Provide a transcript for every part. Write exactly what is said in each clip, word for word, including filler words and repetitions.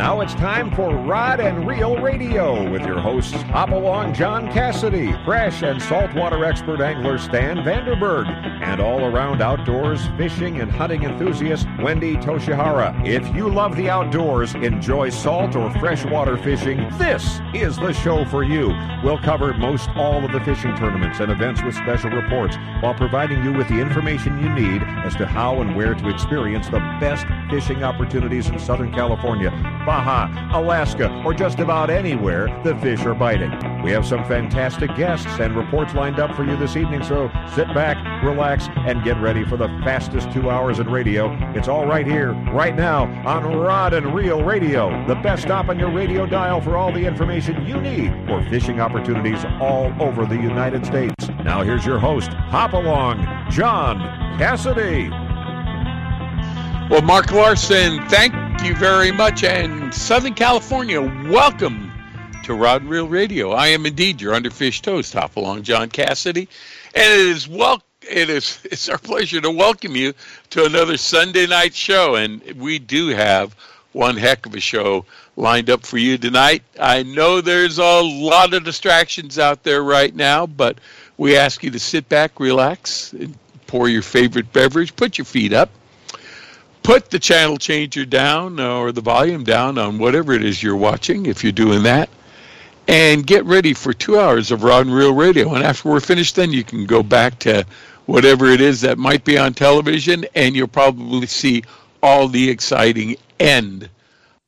now it's time for Rod and Reel Radio with your hosts, Hopalong John Cassidy, fresh and saltwater expert angler Stan Vanderberg, and all-around outdoors fishing and hunting enthusiast Wendy Toshihara. If you love the outdoors, enjoy salt or freshwater fishing, this is the show for you. We'll cover most all of the fishing tournaments and events with special reports while providing you with the information you need as to how and where to experience the best fishing opportunities in Southern California, Baja, Alaska, or just about anywhere the fish are biting. We have some fantastic guests and reports lined up for you this evening, so sit back, relax, and get ready for the fastest two hours in radio. It's all right here, right now, on Rod and Reel Radio, the best stop on your radio dial for all the information you need for fishing opportunities all over the United States. Now here's your host, Hopalong John Cassidy. Well, Mark Larson, thank you very much. And Southern California, welcome to Rod and Reel Radio. I am indeed your underfished host, Hopalong John Cassidy. And it is welcome. It is, it's our pleasure to welcome you to another Sunday night show. And we do have one heck of a show lined up for you tonight. I know there's a lot of distractions out there right now, but we ask you to sit back, relax, and pour your favorite beverage, put your feet up, put the channel changer down or the volume down on whatever it is you're watching, if you're doing that, and get ready for two hours of Rod and Reel Radio. And after we're finished, then you can go back to whatever it is that might be on television, and you'll probably see all the exciting end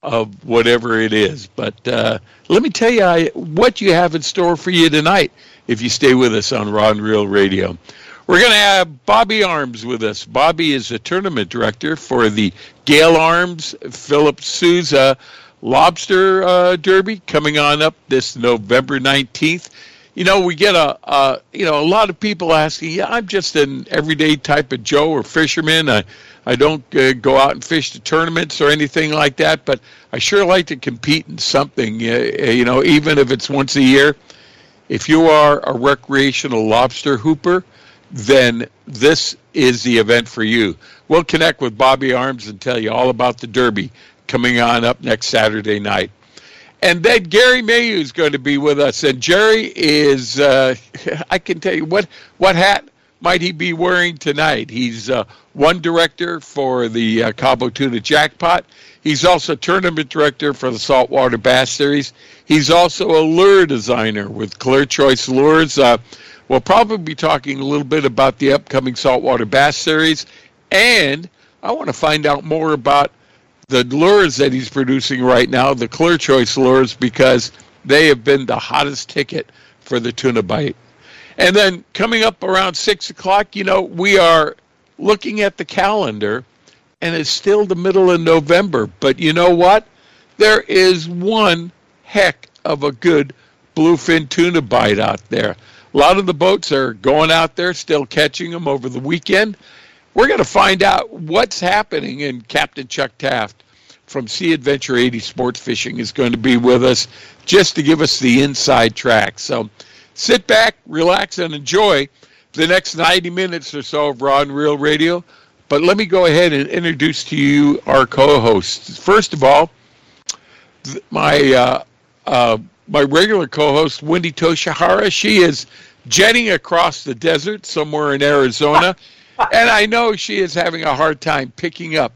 of whatever it is. But uh, let me tell you I, what you have in store for you tonight if you stay with us on Rod and Reel Radio. We're going to have Bobby Arms with us. Bobby is the tournament director for the Gale Arms Philip Sousa Lobster uh, Derby coming on up this November nineteenth. You know, we get a, a you know a lot of people asking, yeah, I'm just an everyday type of Joe or fisherman. I, I don't uh, go out and fish the tournaments or anything like that, but I sure like to compete in something, uh, you know, even if it's once a year. If you are a recreational lobster hooper, then this is the event for you. We'll connect with Bobby Arms and tell you all about the Derby coming on up next Saturday night. And then Gary Mayhew is going to be with us. And Jerry is, uh, I can tell you, what what hat might he be wearing tonight? He's uh, one director for the uh, Cabo Tuna Jackpot. He's also tournament director for the Saltwater Bass Series. He's also a lure designer with Clear Choice Lures. Uh, we'll probably be talking a little bit about the upcoming Saltwater Bass Series. And I want to find out more about the lures that he's producing right now, the Clear Choice lures, because they have been the hottest ticket for the tuna bite. And then coming up around six o'clock, you know, we are looking at the calendar, and it's still the middle of November. But you know what? There is one heck of a good bluefin tuna bite out there. A lot of the boats are going out there, still catching them over the weekend. We're going to find out what's happening, and Captain Chuck Taft from Sea Adventure eighty Sports Fishing is going to be with us just to give us the inside track. So sit back, relax, and enjoy the next ninety minutes or so of Rod and Reel Radio. But let me go ahead and introduce to you our co-hosts. First of all, my uh, uh, my regular co-host, Wendy Toshihara. She is jetting across the desert somewhere in Arizona. And I know she is having a hard time picking up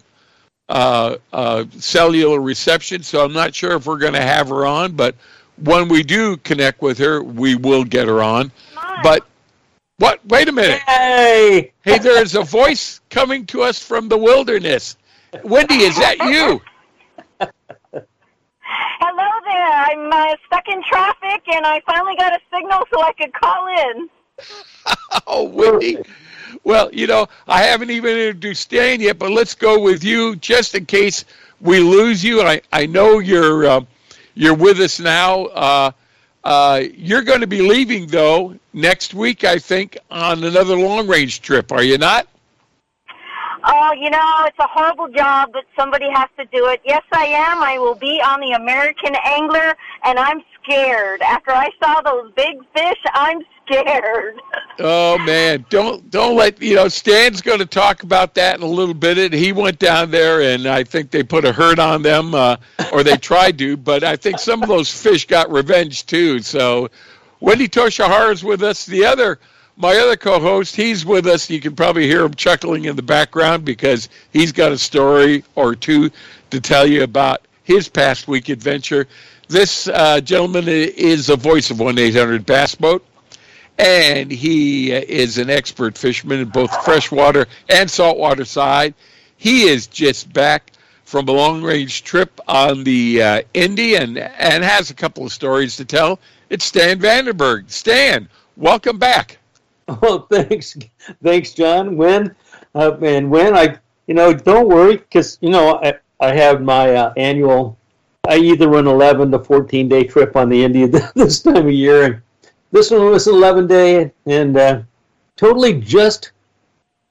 uh, uh, cellular reception, so I'm not sure if we're going to have her on. But when we do connect with her, we will get her on. Mom. But what? Wait a minute! Hey, hey, there is a voice coming to us from the wilderness. Wendy, is that you? Hello there. I'm uh, stuck in traffic, and I finally got a signal so I could call in. Oh, Wendy. Well, you know, I haven't even introduced Stan yet, but let's go with you just in case we lose you. I, I know you're uh, you're with us now. Uh, uh, you're going to be leaving, though, next week, I think, on another long-range trip, are you not? Oh, you know, it's a horrible job, but somebody has to do it. Yes, I am. I will be on the American Angler, and I'm scared. After I saw those big fish, I'm scared. Oh man, don't don't let you know. Stan's going to talk about that in a little bit. And he went down there, and I think they put a hurt on them, uh, or they tried to. But I think some of those fish got revenge too. So, Wendy Toshihara is with us. The other, my other co-host, he's with us. You can probably hear him chuckling in the background because he's got a story or two to tell you about his past week adventure. This uh, gentleman is the voice of one eight hundred bass boat, and he is an expert fisherman in both freshwater and saltwater side. He is just back from a long-range trip on the uh, Indy and, and has a couple of stories to tell. It's Stan Vanderberg. Stan, welcome back. Oh, thanks. Thanks, John. When, uh, and when I, you know, don't worry, because, you know, I, I have my uh, annual, I either run eleven to fourteen day trip on the Indy this time of year, and this one was eleven day, and uh, totally just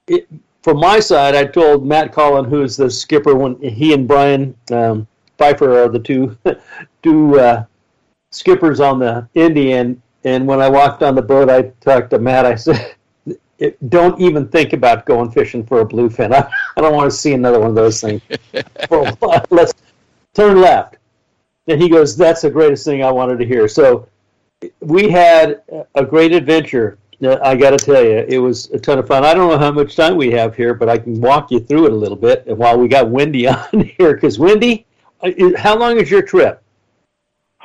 it, from my side. I told Matt Cullen, who's the skipper, when he and Brian um, Pfeiffer are the two two uh, skippers on the Indy, and, and when I walked on the boat, I talked to Matt. I said, It, don't even think about going fishing for a bluefin. I, I don't want to see another one of those things. For a while. Let's turn left. And he goes, that's the greatest thing I wanted to hear. So we had a great adventure. I got to tell you, it was a ton of fun. I don't know how much time we have here, but I can walk you through it a little bit. And while we got Wendy on here, because Wendy, how long is your trip?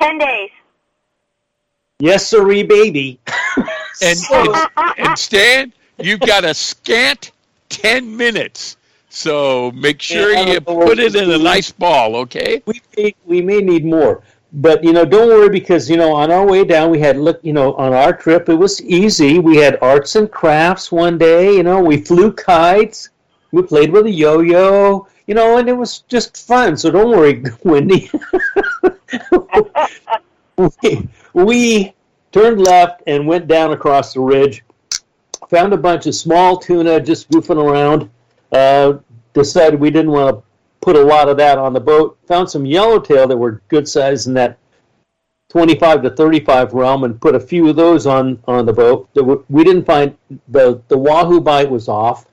Ten days. Yes, sirree, baby. and, and, and Stan, you've got a scant ten minutes, so make sure yeah, you put it in a nice ball, okay? We may, we may need more, but you know, don't worry, because you know, on our way down, we had look, you know, on our trip, it was easy. We had arts and crafts one day, you know, we flew kites, we played with a yo-yo, you know, and it was just fun. So don't worry, Wendy. we, we turned left and went down across the ridge. Found a bunch of small tuna just goofing around. Uh, decided we didn't want to put a lot of that on the boat. Found some yellowtail that were good size in that twenty-five to thirty-five realm, and put a few of those on, on the boat. We didn't find the the wahoo bite was off.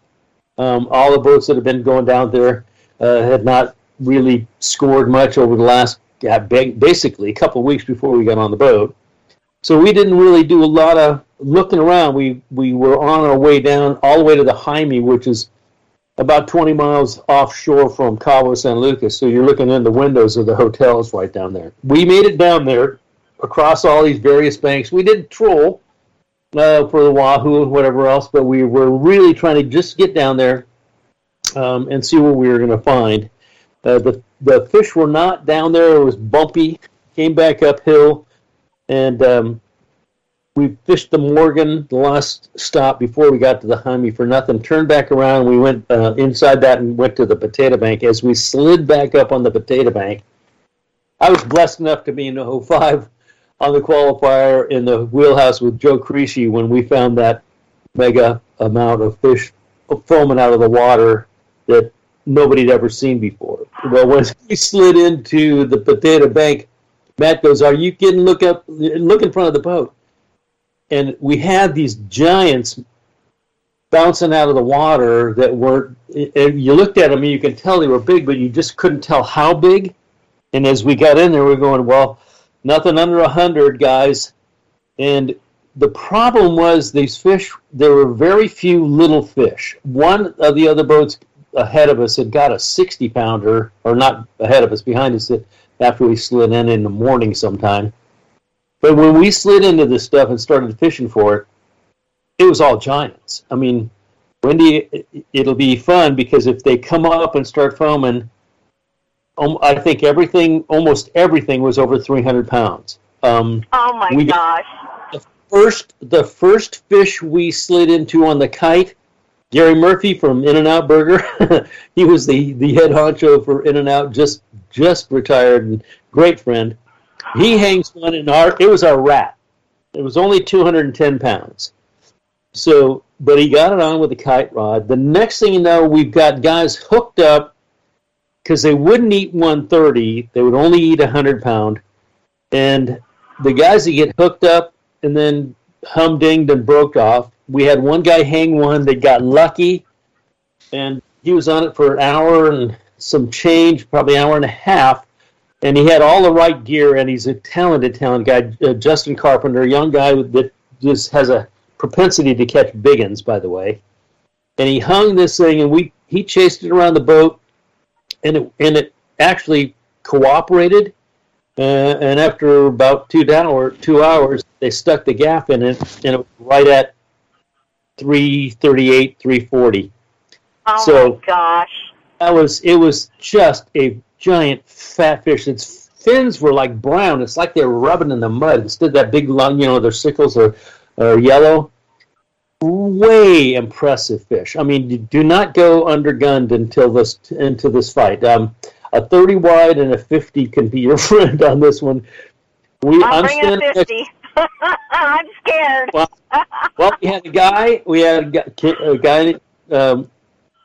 Um, all the boats that have been going down there uh, had not really scored much over the last uh, basically a couple of weeks before we got on the boat. So we didn't really do a lot of looking around. We we were on our way down all the way to the Jaime, which is about twenty miles offshore from Cabo San Lucas. So you're looking in the windows of the hotels right down there. We made it down there across all these various banks. We did troll uh, for the wahoo and whatever else, but we were really trying to just get down there um, and see what we were going to find. Uh, the, the fish were not down there. It was bumpy. Came back uphill. And um, we fished the Morgan, the last stop before we got to the Jaime, for nothing. Turned back around. We went uh, inside that and went to the Potato Bank. As we slid back up on the Potato Bank, I was blessed enough to be in the oh five on the qualifier in the wheelhouse with Joe Creasy when we found that mega amount of fish foaming out of the water that nobody had ever seen before. Well, when we slid into the Potato Bank, Matt goes, are you kidding? Look up, look in front of the boat. And we had these giants bouncing out of the water that were, and you looked at them and you could tell they were big, but you just couldn't tell how big. And as we got in there, we were going, well, nothing under one hundred, guys. And the problem was these fish, there were very few little fish. One of the other boats ahead of us had got a sixty pounder, or not ahead of us, behind us, that after we slid in in the morning sometime. But when we slid into this stuff and started fishing for it, it was all giants. I mean, Wendy, it'll be fun, because if they come up and start foaming, um, I think everything, almost everything was over three hundred pounds. Um, oh, my we, gosh. The first, the first fish we slid into on the kite, Gary Murphy from In-N-Out Burger, he was the, the head honcho for In-N-Out, just just retired, and great friend. He hangs one in our, it was our rat. It was only two hundred ten pounds. So, but he got it on with a kite rod. The next thing you know, we've got guys hooked up, because they wouldn't eat one thirty, they would only eat a hundred pound. And the guys that get hooked up and then humdinged and broke off. We had one guy hang one that got lucky, and he was on it for an hour and some change, probably an hour and a half, and he had all the right gear, and he's a talented, talented guy, uh, Justin Carpenter, a young guy that just has a propensity to catch big uns, by the way. And he hung this thing, and we he chased it around the boat, and it, and it actually cooperated. Uh, and after about two down or two hours, they stuck the gaff in it, and it was right at three thirty-eight, three forty. Oh, so my gosh. That was, it was just a giant fat fish. Its fins were like brown. It's like they were rubbing in the mud. Instead of that big lung, you know, their sickles are, are yellow. Way impressive fish. I mean, you do not go undergunned until this, into this fight. Um, A thirty wide and a fifty can be your friend on this one. We, I'll I'm bring a fifty. Next, I'm scared. Well, well, we had a guy. We had a guy um,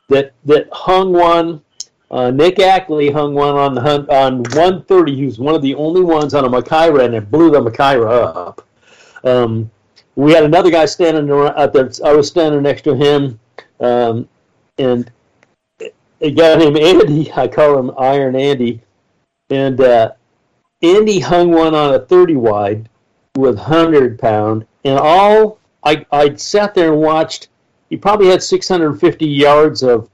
that that hung one. Uh, Nick Ackley hung one on the hunt on one thirty. He was one of the only ones on a Macaira, and it blew the Macaira up. Um, we had another guy standing out there. I was standing next to him, um, and. A guy named Andy, I call him Iron Andy, and uh, Andy hung one on a thirty wide with one hundred pound, and all I I sat there and watched. He probably had six hundred fifty yards of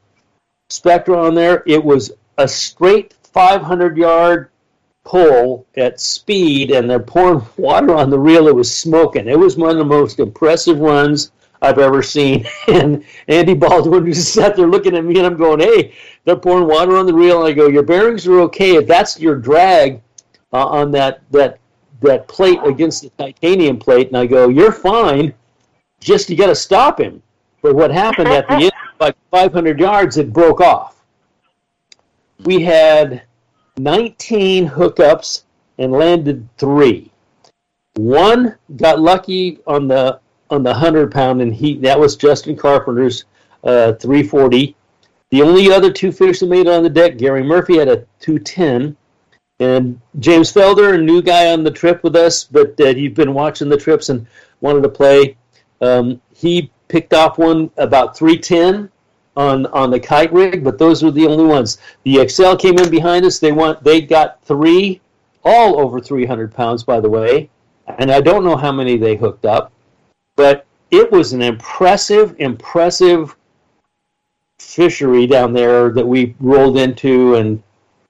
spectra on there. It was a straight five hundred yard pull at speed, and they're pouring water on the reel. It was smoking. It was one of the most impressive runs I've ever seen. And Andy Baldwin just sat there looking at me, and I'm going, hey, they're pouring water on the reel. And I go, your bearings are okay. If that's your drag uh, on that that that plate against the titanium plate, and I go, you're fine, just you got to stop him. But what happened at the end, like five hundred yards, it broke off. We had nineteen hookups and landed three. One got lucky on the on the one hundred pound, and he that was Justin Carpenter's uh, three forty. The only other two fish that made it on the deck, Gary Murphy had a two ten, and James Felder, a new guy on the trip with us, but uh, he'd been watching the trips and wanted to play. Um, he picked off one about three ten on on the kite rig, but those were the only ones. The Excel came in behind us. They want they got three, all over three hundred pounds, by the way, and I don't know how many they hooked up. But it was an impressive, impressive fishery down there that we rolled into. And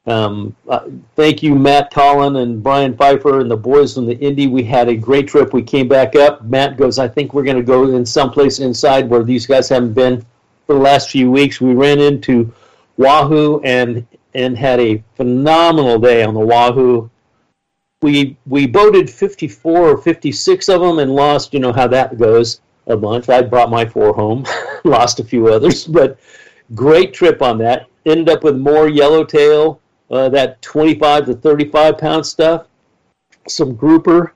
um, uh, thank you, Matt Cullen and Brian Pfeiffer and the boys from the Indy. We had a great trip. We came back up. Matt goes, I think we're going to go in someplace inside where these guys haven't been for the last few weeks. We ran into Wahoo and and had a phenomenal day on the Wahoo. We we boated fifty-four or fifty-six of them and lost, you know how that goes, a bunch. I brought my four home, lost a few others, but great trip on that. Ended up with more yellowtail, uh, that twenty-five to thirty-five pound stuff, some grouper.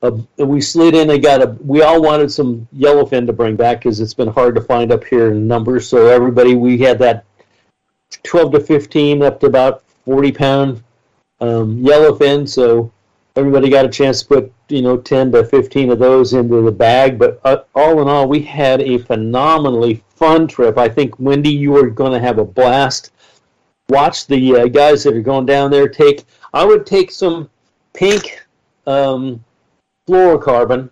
Uh, we slid in and got a, we all wanted some yellowfin to bring back because it's been hard to find up here in numbers. So everybody, we had that twelve to fifteen up to about forty pound um, yellowfin, so everybody got a chance to put, you know, ten to fifteen of those into the bag. But uh, all in all, we had a phenomenally fun trip. I think, Wendy, you are going to have a blast. Watch the uh, guys that are going down there take. I would take some pink um, fluorocarbon.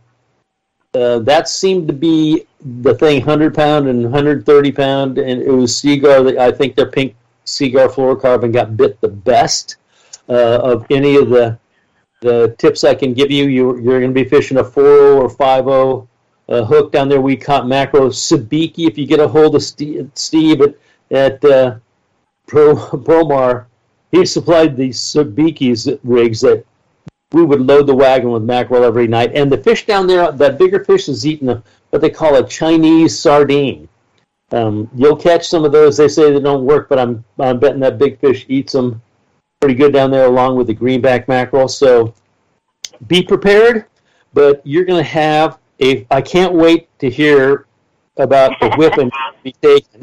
Uh, that seemed to be the thing, one hundred pound and one hundred thirty pound. And it was Seagar. I think their pink Seagar fluorocarbon got bit the best uh, of any of the... The tips I can give you, you you're going to be fishing a four oh or five oh uh, hook down there. We caught mackerel, sabiki. If you get a hold of Steve, Steve at, at uh, Pro, Promar, he supplied the sabiki rigs that we would load the wagon with mackerel every night. And the fish down there, that bigger fish is eating a, what they call a Chinese sardine. Um, you'll catch some of those. They say they don't work, but I'm I'm betting that big fish eats them pretty good down there, along with the greenback mackerel. So be prepared, but you're going to have a... I can't wait to hear about the whipping to be taken.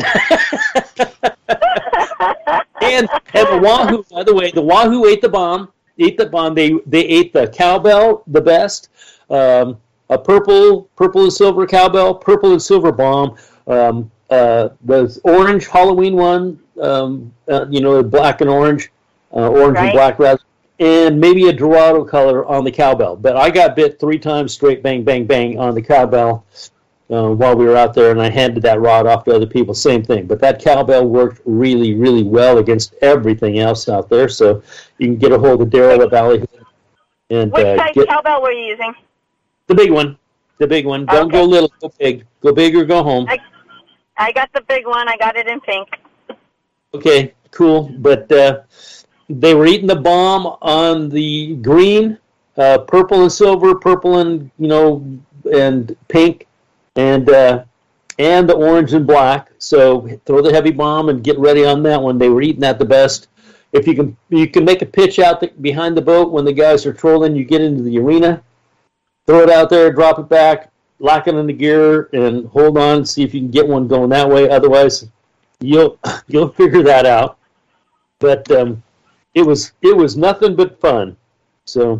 and, and the Wahoo, by the way, the Wahoo ate the bomb. Ate the bomb. They they ate the cowbell the best. Um, a purple, purple and silver cowbell, purple and silver bomb, um, uh, the orange Halloween one, um, uh, you know, black and orange, uh, orange right. and black rather, and maybe a Dorado color on the cowbell. But I got bit three times straight, bang, bang, bang, on the cowbell uh, while we were out there, and I handed that rod off to other people, same thing. But that cowbell worked really, really well against everything else out there, so you can get a hold of Daryl at Valley. And, Which uh, size get, cowbell were you using? The big one. The big one. Don't okay. go little, go big. Go big or go home. I, I got the big one. I got it in pink. Okay, cool. But uh, they were eating the bomb on the green, uh, purple and silver, purple and, you know, and pink, and uh, and the orange and black. So throw the heavy bomb and get ready on that one. They were eating that the best. If you can, you can make a pitch out the, behind the boat when the guys are trolling. You get into the arena, throw it out there, drop it back, lock it in the gear, and hold on. See if you can get one going that way. Otherwise, you'll you'll figure that out. But um, it was it was nothing but fun. So,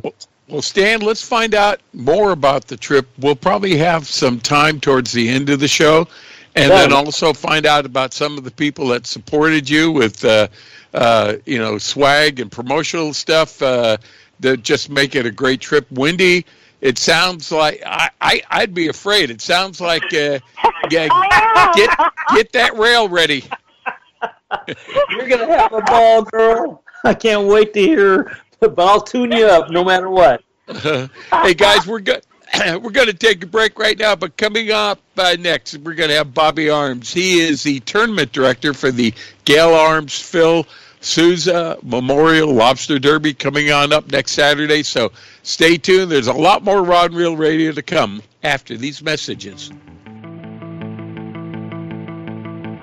well, Stan, let's find out more about the trip. We'll probably have some time towards the end of the show. And then also find out about some of the people that supported you with, uh, uh, you know, swag and promotional stuff uh, that just make it a great trip. Wendy, it sounds like I, I, I'd be afraid. It sounds like uh, yeah, get get that rail ready. You're going to have a ball, girl. I can't wait to hear. But I'll tune you up no matter what. Uh, hey, guys, we're good. We're going to take a break right now, but coming up uh, next, we're going to have Bobby Arms. He is the tournament director for the Gale Arms Phil Sousa Memorial Lobster Derby coming on up next Saturday. So stay tuned. There's a lot more Rod and Reel Radio to come after these messages.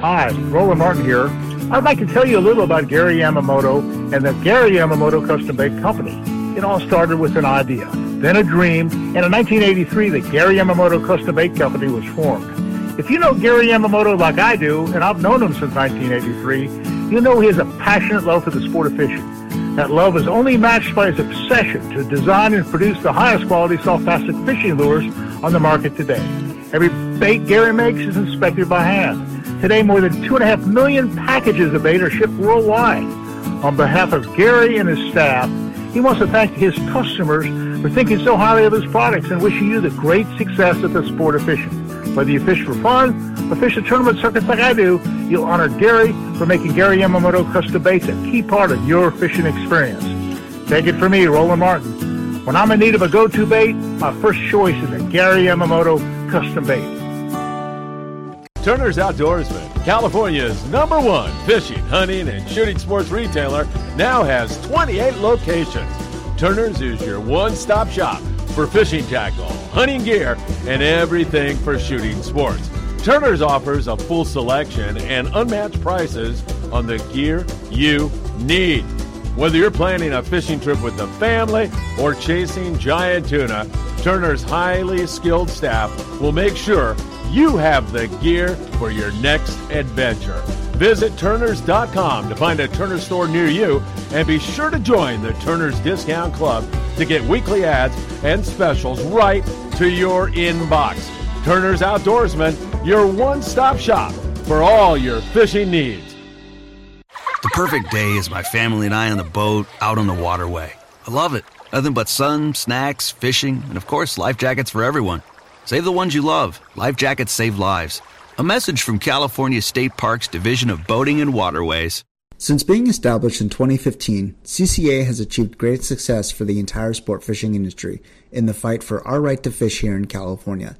Hi, Roland Martin here. I'd like to tell you a little about Gary Yamamoto and the Gary Yamamoto Custom Bait Company. It all started with an idea, then a dream, and in nineteen eighty-three, the Gary Yamamoto Custom Bait Company was formed. If you know Gary Yamamoto like I do, and I've known him since nineteen eighty-three, you know he has a passionate love for the sport of fishing. That love is only matched by his obsession to design and produce the highest quality soft plastic fishing lures on the market today. Every bait Gary makes is inspected by hand. Today, more than two and a half million packages of bait are shipped worldwide. On behalf of Gary and his staff, he wants to thank his customers for thinking so highly of his products and wishing you the great success at the sport of fishing. Whether you fish for fun or fish the tournament circuits like I do, you'll honor Gary for making Gary Yamamoto Custom Baits a key part of your fishing experience. Take it from me, Roland Martin. When I'm in need of a go-to bait, my first choice is a Gary Yamamoto Custom Bait. Turner's Outdoorsman, California's number one fishing, hunting, and shooting sports retailer, now has twenty-eight locations. Turner's is your one-stop shop for fishing tackle, hunting gear, and everything for shooting sports. Turner's offers a full selection and unmatched prices on the gear you need. Whether you're planning a fishing trip with the family or chasing giant tuna, Turner's highly skilled staff will make sure you have the gear for your next adventure. Visit Turners dot com to find a Turner's store near you, and be sure to join the Turner's Discount Club to get weekly ads and specials right to your inbox. Turner's Outdoorsman, your one-stop shop for all your fishing needs. The perfect day is my family and I on the boat out on the waterway. I love it. Nothing but sun, snacks, fishing, and of course, life jackets for everyone. Save the ones you love. Life jackets save lives. A message from California State Parks Division of Boating and Waterways. Since being established in twenty fifteen, C C A has achieved great success for the entire sport fishing industry in the fight for our right to fish here in California.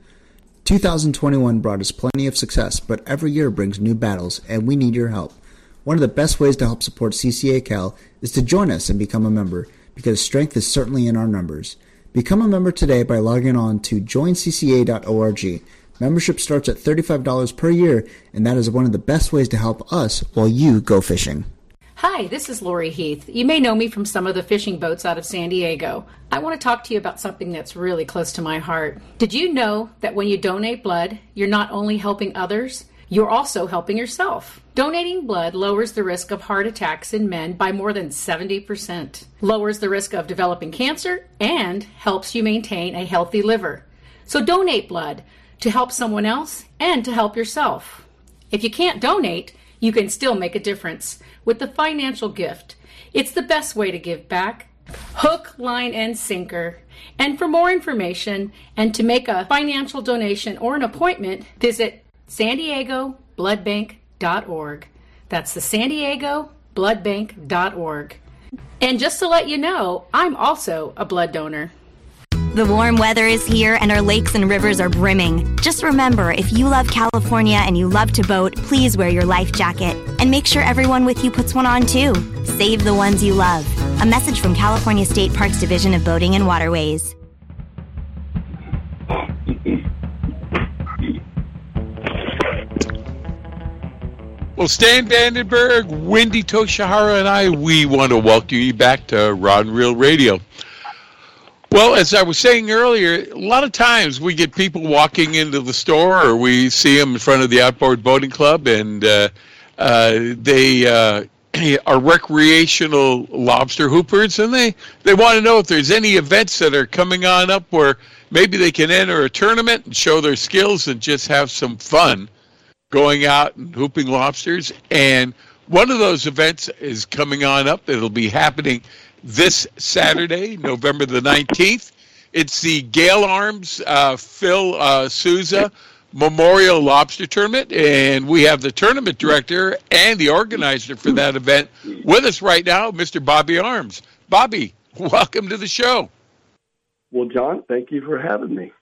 two thousand twenty-one brought us plenty of success, but every year brings new battles, and we need your help. One of the best ways to help support C C A Cal is to join us and become a member, because strength is certainly in our numbers. Become a member today by logging on to join C C A dot org. Membership starts at thirty-five dollars per year, and that is one of the best ways to help us while you go fishing. Hi, this is Lori Heath. You may know me from some of the fishing boats out of San Diego. I want to talk to you about something that's really close to my heart. Did you know that when you donate blood, you're not only helping others, you're also helping yourself? Donating blood lowers the risk of heart attacks in men by more than seventy percent, lowers the risk of developing cancer, and helps you maintain a healthy liver. So donate blood to help someone else and to help yourself. If you can't donate, you can still make a difference with the financial gift. It's the best way to give back. Hook, line, and sinker. And for more information and to make a financial donation or an appointment, visit san diego blood bank dot org. That's the san diego blood bank dot org. And just to let you know, I'm also a blood donor. The warm weather is here and our lakes and rivers are brimming. Just remember, if you love California and you love to boat, please wear your life jacket. And make sure everyone with you puts one on too. Save the ones you love. A message from California State Parks Division of Boating and Waterways. Well, Stan Vanderberg, Wendy Toshihara, and I, we want to welcome you back to Rod and Reel Radio. Well, as I was saying earlier, a lot of times we get people walking into the store or we see them in front of the Outboard Boating Club, and uh, uh, they uh, are recreational lobster hoopers, and they, they want to know if there's any events that are coming on up where maybe they can enter a tournament and show their skills and just have some fun going out and hooping lobsters. And one of those events is coming on up. It'll be happening this Saturday, November the nineteenth. It's the Gale Arms uh, Phil uh, Sousa Memorial Lobster Tournament, and we have the tournament director and the organizer for that event with us right now, Mister Bobby Arms. Bobby, welcome to the show. Well, John, thank you for having me.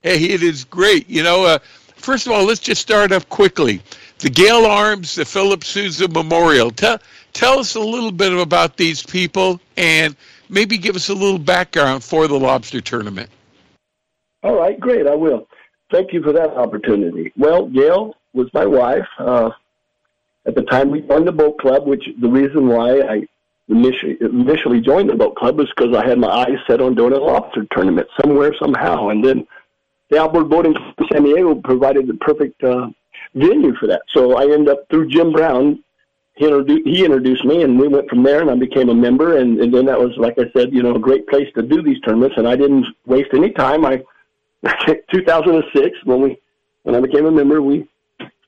Hey, it is great. You know, uh, first of all, let's just start up quickly. The Gale Arms, the Philip Sousa Memorial. Tell, tell us a little bit about these people and maybe give us a little background for the lobster tournament. All right, great, I will. Thank you for that opportunity. Well, Gale was my wife. Uh, at the time we joined the boat club, which the reason why I initially, initially joined the boat club was because I had my eyes set on doing a lobster tournament somewhere, somehow. And then the Outboard Boating Club in San Diego provided the perfect uh, venue for that. So I ended up through Jim Brown. He introduced, he introduced me, and we went from there, and I became a member. And, and then that was, like I said, you know, a great place to do these tournaments, and I didn't waste any time. I, two thousand six, when we, when I became a member, we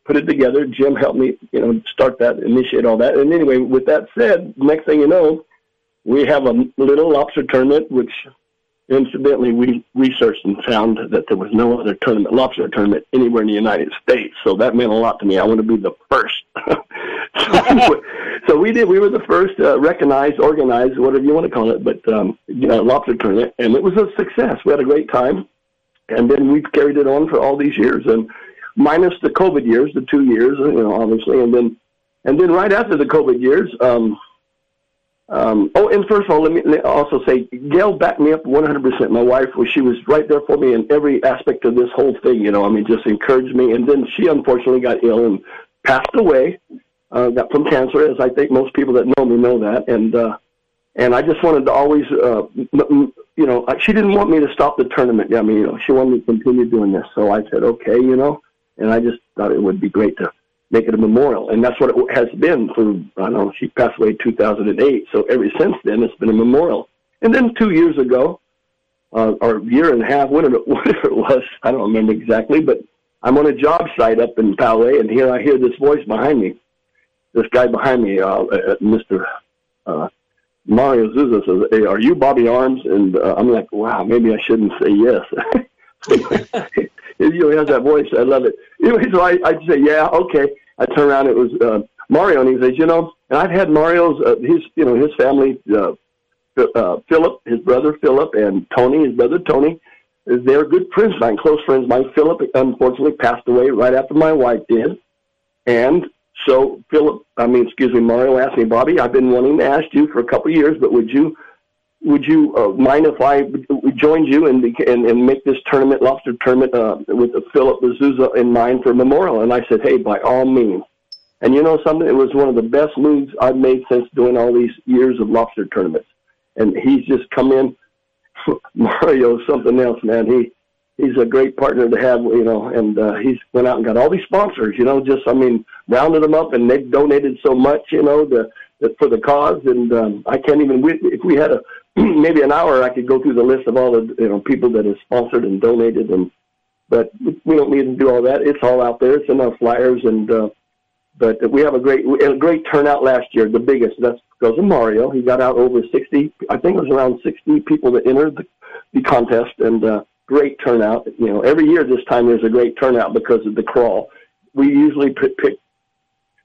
put it together. Jim helped me, you know, start that, initiate all that. And anyway, with that said, next thing you know, we have a little lobster tournament, which, incidentally, we researched and found that there was no other tournament, lobster tournament, anywhere in the United States. So that meant a lot to me. I want to be the first. so, so we did. We were the first uh, recognized, organized, whatever you want to call it, but um, you know, lobster tournament, and it was a success. We had a great time, and then we've carried it on for all these years, and minus the COVID years, the two years, you know, obviously, and then and then right after the COVID years. Um, Um, oh, and first of all, let me also say, Gail backed me up one hundred percent. My wife, she was right there for me in every aspect of this whole thing, you know, I mean, just encouraged me. And then she unfortunately got ill and passed away, uh, got from cancer, as I think most people that know me know that. And uh, and I just wanted to always, uh, you know, she didn't want me to stop the tournament. I mean, you know, she wanted me to continue doing this. So I said, okay, you know, and I just thought it would be great to make it a memorial, and that's what it has been for, I don't know, she passed away in two thousand eight, so ever since then, it's been a memorial. And then two years ago, uh, or a year and a half, whatever it, whatever it was, I don't remember exactly, but I'm on a job site up in Poway, and here I hear this voice behind me, this guy behind me, uh, uh, Mister Uh, Mario Sousa says, hey, are you Bobby Arms? And uh, I'm like, wow, maybe I shouldn't say yes. You know, has that voice. I love it. Anyway, so I, I say, yeah, okay. I turn around. It was uh, Mario, and he says, you know, and I've had Mario's, uh, his, you know, his family, uh, uh, Philip, his brother Philip, and Tony, his brother Tony. They're good friends of mine, close friends of mine. Philip, unfortunately, passed away right after my wife did. And so Philip, I mean, excuse me, Mario asked me, Bobby, I've been wanting to ask you for a couple of years, but would you Would you uh, mind if I joined you and, and and make this tournament, lobster tournament, uh, with Philip Sousa in mind for memorial? And I said, hey, by all means. And you know something? It was one of the best moves I've made since doing all these years of lobster tournaments. And he's just come in. Mario's something else, man. He he's a great partner to have, you know. And uh, he's went out and got all these sponsors, you know. Just I mean, rounded them up, and they've donated so much, you know, the, the for the cause. And um, I can't even. If we had a maybe an hour I could go through the list of all the you know people that have sponsored and donated, and but we don't need to do all that. It's all out there. It's in our flyers, and uh, but we have a great a great turnout last year, the biggest. That's because of Mario. He got out over sixty. I think it was around sixty people that entered the, the contest, and uh, great turnout. You know, every year this time there's a great turnout because of the crawl. We usually pick, pick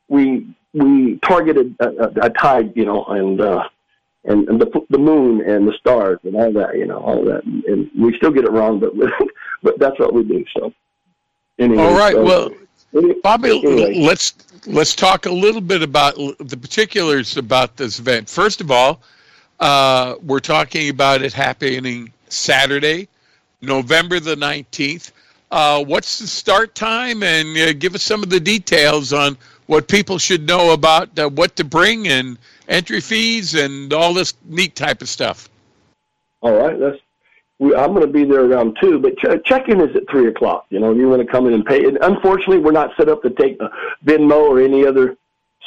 we we targeted a, a, a tide, you know, and. Uh, And, and the the moon and the stars and all that, you know, all that. And, and we still get it wrong, but but that's what we do. So, anyway, all right. So, well, anyway, Bobby, anyway. let's let's talk a little bit about the particulars about this event. First of all, uh, we're talking about it happening Saturday, November the nineteenth. Uh, what's the start time? And uh, give us some of the details on what people should know about uh, what to bring and entry fees and all this neat type of stuff. All right. That's, we, I'm going to be there around two, but ch- check-in is at three o'clock. You know, you want to come in and pay. And unfortunately, we're not set up to take a Venmo or any other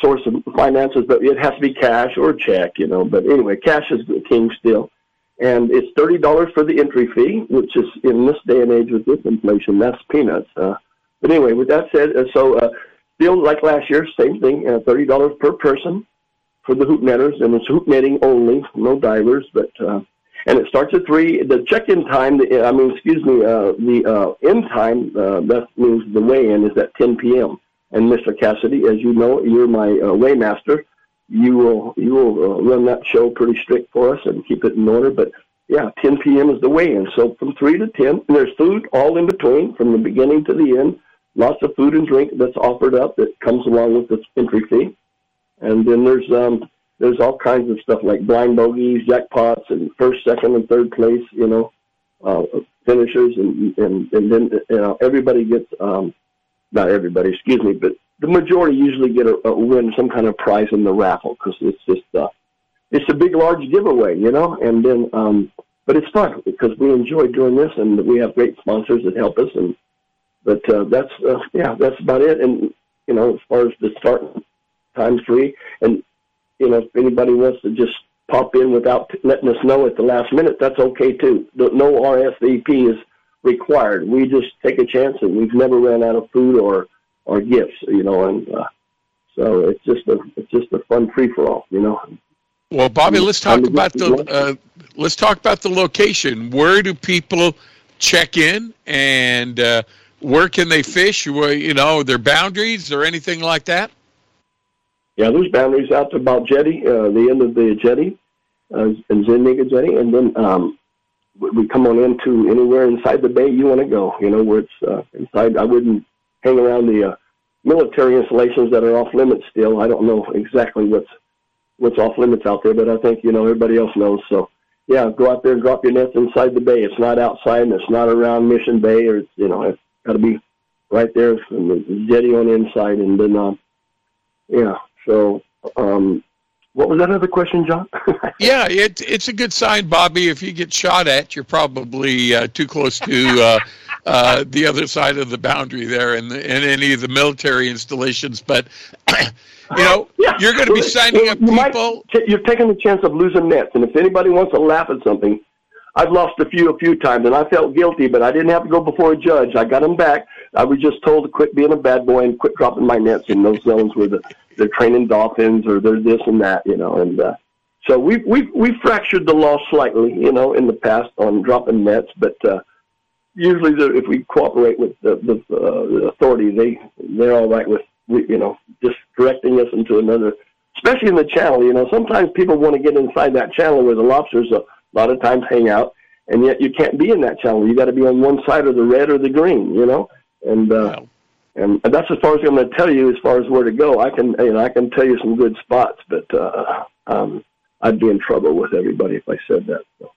source of finances, but it has to be cash or check, you know. But anyway, cash is the king still. And it's thirty dollars for the entry fee, which is in this day and age with this inflation, that's peanuts. Uh, but anyway, with that said, so uh, still like last year, same thing, uh, thirty dollars per person for the hoop netters, and it's hoop netting only, no divers. But uh, and it starts at three. The check-in time, the, I mean, excuse me, uh, the uh, end time, uh, that means the weigh-in is at ten p.m. And Mister Cassidy, as you know, you're my uh, weighmaster. You will you will uh, run that show pretty strict for us and keep it in order. But yeah, ten p.m. is the weigh-in. So from three to ten, and there's food all in between from the beginning to the end. Lots of food and drink that's offered up that comes along with the entry fee. And then there's um, there's all kinds of stuff like blind bogeys, jackpots, and first, second, and third place, you know, uh, finishers. And, and, and then you know, everybody gets, um, not everybody, excuse me, but the majority usually get a, a win some kind of prize in the raffle because it's just, uh, it's a big, large giveaway, you know. And then, um, but it's fun because we enjoy doing this and we have great sponsors that help us. And But uh, that's, uh, yeah, that's about it. And, you know, as far as the start time free, and you know, if anybody wants to just pop in without letting us know at the last minute, that's okay too. No R S V P is required. We just take a chance, and we've never ran out of food or, or gifts, you know. And uh, so it's just a it's just a fun free for all, you know. Well, Bobby, let's talk about the uh, let's talk about the location. Where do people check in, and uh, where can they fish? You know, their boundaries or anything like that. Yeah, there's boundaries out to about jetty, uh, the end of the jetty, uh, and Zuniga jetty, and then um, we come on into anywhere inside the bay you want to go. You know, where it's uh, inside. I wouldn't hang around the uh, military installations that are off limits still. I don't know exactly what's what's off limits out there, but I think you know everybody else knows. So yeah, go out there and drop your nets inside the bay. It's not outside, and it's not around Mission Bay, or it's, you know, it's got to be right there from the jetty on the inside, and then uh, yeah. So, um, what was that other question, John? yeah, it, it's a good sign, Bobby. If you get shot at, you're probably uh, too close to uh, uh, the other side of the boundary there and, the, and any of the military installations. But, you know, yeah. you're going to be signing up you people. Might, you're taking the chance of losing nets. And if anybody wants to laugh at something, I've lost a few a few times, and I felt guilty, but I didn't have to go before a judge. I got them back. I was just told to quit being a bad boy and quit dropping my nets in those zones where the, they're training dolphins or they're this and that, you know. And uh, so we we we fractured the law slightly, you know, in the past on dropping nets. But uh, usually, the, if we cooperate with the, the, uh, the authority, they they're all right with we, you know just directing us into another, especially in the channel. You know, sometimes people want to get inside that channel where the lobsters are. A lot of times hang out, and yet you can't be in that channel. You got to be on one side of the red or the green, you know. And uh, wow. and that's as far as I'm going to tell you as far as where to go. I can you know, I can tell you some good spots, but uh, um, I'd be in trouble with everybody if I said that. So.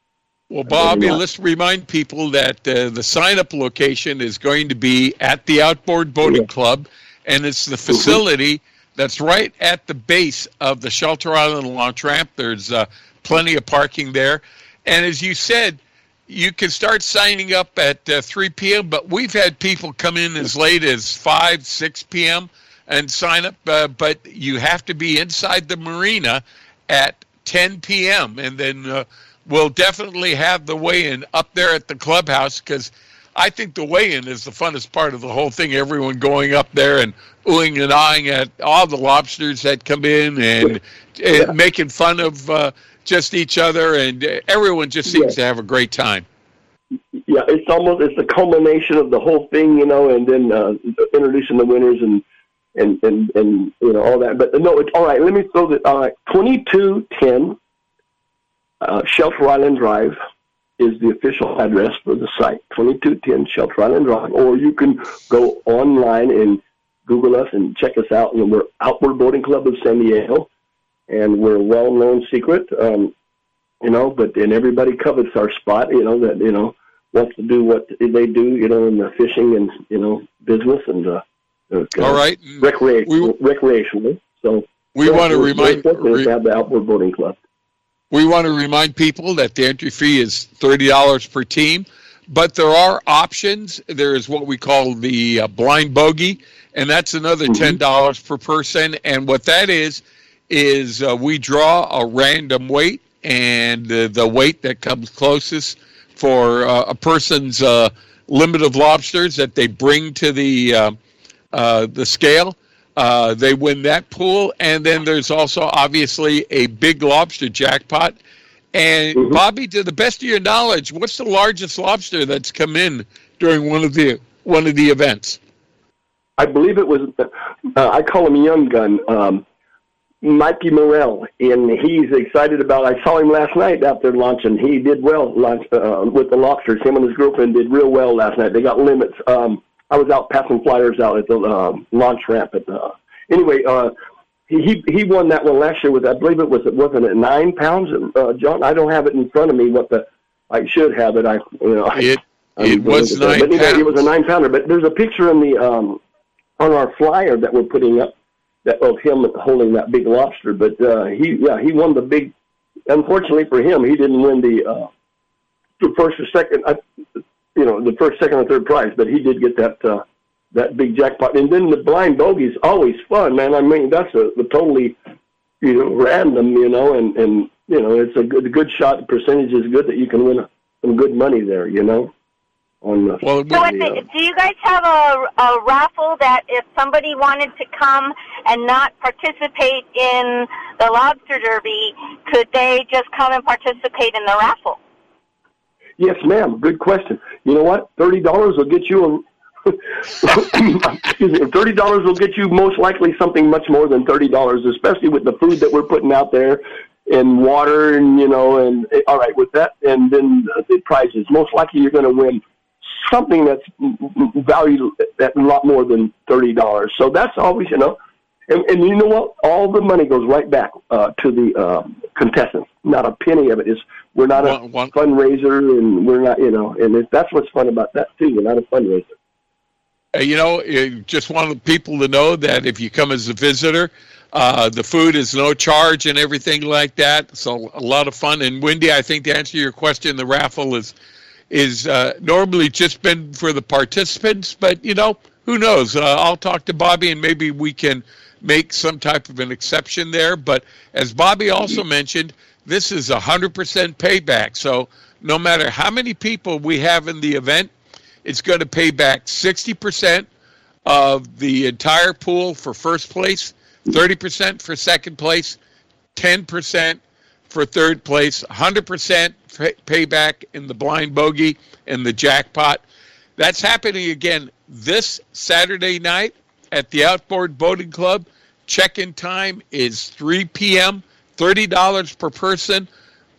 Well, Bobby, let's remind people that uh, the sign-up location is going to be at the Outboard Boating yeah. Club, and it's the facility mm-hmm. that's right at the base of the Shelter Island launch ramp. There's uh, plenty of parking there. And as you said, you can start signing up at uh, three p.m., but we've had people come in as late as five, six p.m. and sign up, uh, but you have to be inside the marina at ten p.m., and then uh, we'll definitely have the weigh-in up there at the clubhouse, because I think the weigh-in is the funnest part of the whole thing. Everyone going up there and oohing and aahing at all the lobsters that come in, and, yeah. and making fun of uh, just each other, and everyone just seems yeah. to have a great time. Yeah, it's almost it's the culmination of the whole thing, you know, and then uh, introducing the winners and and and and you know all that. But no, it's all right. Let me throw the all right. twenty-two ten uh, Shelter Island Drive is the official address for the site. twenty-two ten Shelter Island Drive, or you can go online and Google us and check us out. And we're Outboard Boating Club of San Diego, and we're a well-known secret, um, you know. But and everybody covets our spot, you know that you know. wants to do what they do, you know, in the fishing and, you know, business and uh, uh, all right. recreational, we, recreationally. So we want to remind re- to have the Outboard Boating Club. We want to remind people that the entry fee is thirty dollars per team, but there are options. There is what we call the uh, blind bogey, and that's another ten dollars mm-hmm. per person. And what that is, is uh, we draw a random weight, and uh, the weight that comes closest for uh, a person's uh, limit of lobsters that they bring to the uh, uh, the scale, uh, they win that pool. And then there's also, obviously, a big lobster jackpot. And, mm-hmm. Bobby, to the best of your knowledge, what's the largest lobster that's come in during one of the one of the events? I believe it was, uh, I call him Young Gun, um, Mikey Morrell, and he's excited about it. I saw him last night out there launching. He did well launch, uh, with the lobsters. Him and his girlfriend did real well last night. They got limits. Um, I was out passing flyers out at the uh, launch ramp. At the, uh, anyway, uh, he he won that one last year with, I believe it was, it wasn't it nine pounds, uh, John? I don't have it in front of me. What the I should have it. I you know it I, it was nine. But anyway, it was a nine pounder. But there's a picture in the um, on our flyer that we're putting up. That, of him holding that big lobster, but uh, he yeah he won the big. Unfortunately for him, he didn't win the uh, the first or second, uh, you know, the first, second, or third prize. But he did get that uh, that big jackpot. And then the blind bogey's always fun, man. I mean, that's a, a totally you know random, you know, and, and you know it's a good good shot. The percentage is good that you can win a, some good money there, you know. On the, well, so the, uh, do you guys have a, a raffle that if somebody wanted to come and not participate in the lobster derby, could they just come and participate in the raffle? Yes, ma'am. Good question. You know what? thirty dollars will get you a, excuse me, thirty dollars will get you most likely something much more than thirty dollars, especially with the food that we're putting out there. And water, and you know, and all right with that, and then the prizes. Most likely, you're going to win something that's valued at a lot more than thirty dollars. So that's always, you know, and, and you know what? All the money goes right back uh, to the uh, contestants. Not a penny of it is. We're not a one, one. fundraiser, and we're not, you know, and it, that's what's fun about that too. We're not a fundraiser. Uh, you know, just want people to know that if you come as a visitor. Uh, the food is no charge and everything like that, so a lot of fun. And Wendy, I think to answer your question, the raffle is is uh, normally just been for the participants, but you know, who knows? Uh, I'll talk to Bobby and maybe we can make some type of an exception there. But as Bobby also mentioned, this is one hundred percent payback. So no matter how many people we have in the event, it's going to pay back sixty percent of the entire pool for first place, thirty percent for second place, ten percent for third place, one hundred percent payback in the blind bogey and the jackpot. That's happening again this Saturday night at the Outboard Boating Club. Check-in time is three p.m., thirty dollars per person.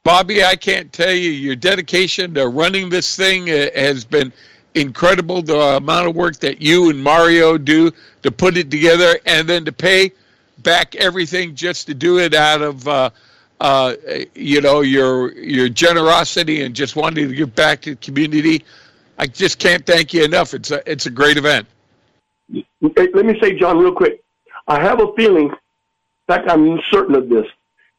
Bobby, I can't tell you, your dedication to running this thing has been incredible, the amount of work that you and Mario do to put it together and then to pay back everything just to do it out of uh, uh, you know your your generosity and just wanting to give back to the community. I just can't thank you enough. It's a it's a great event. Let me say, John, real quick. I have a feeling. In fact, I'm certain of this.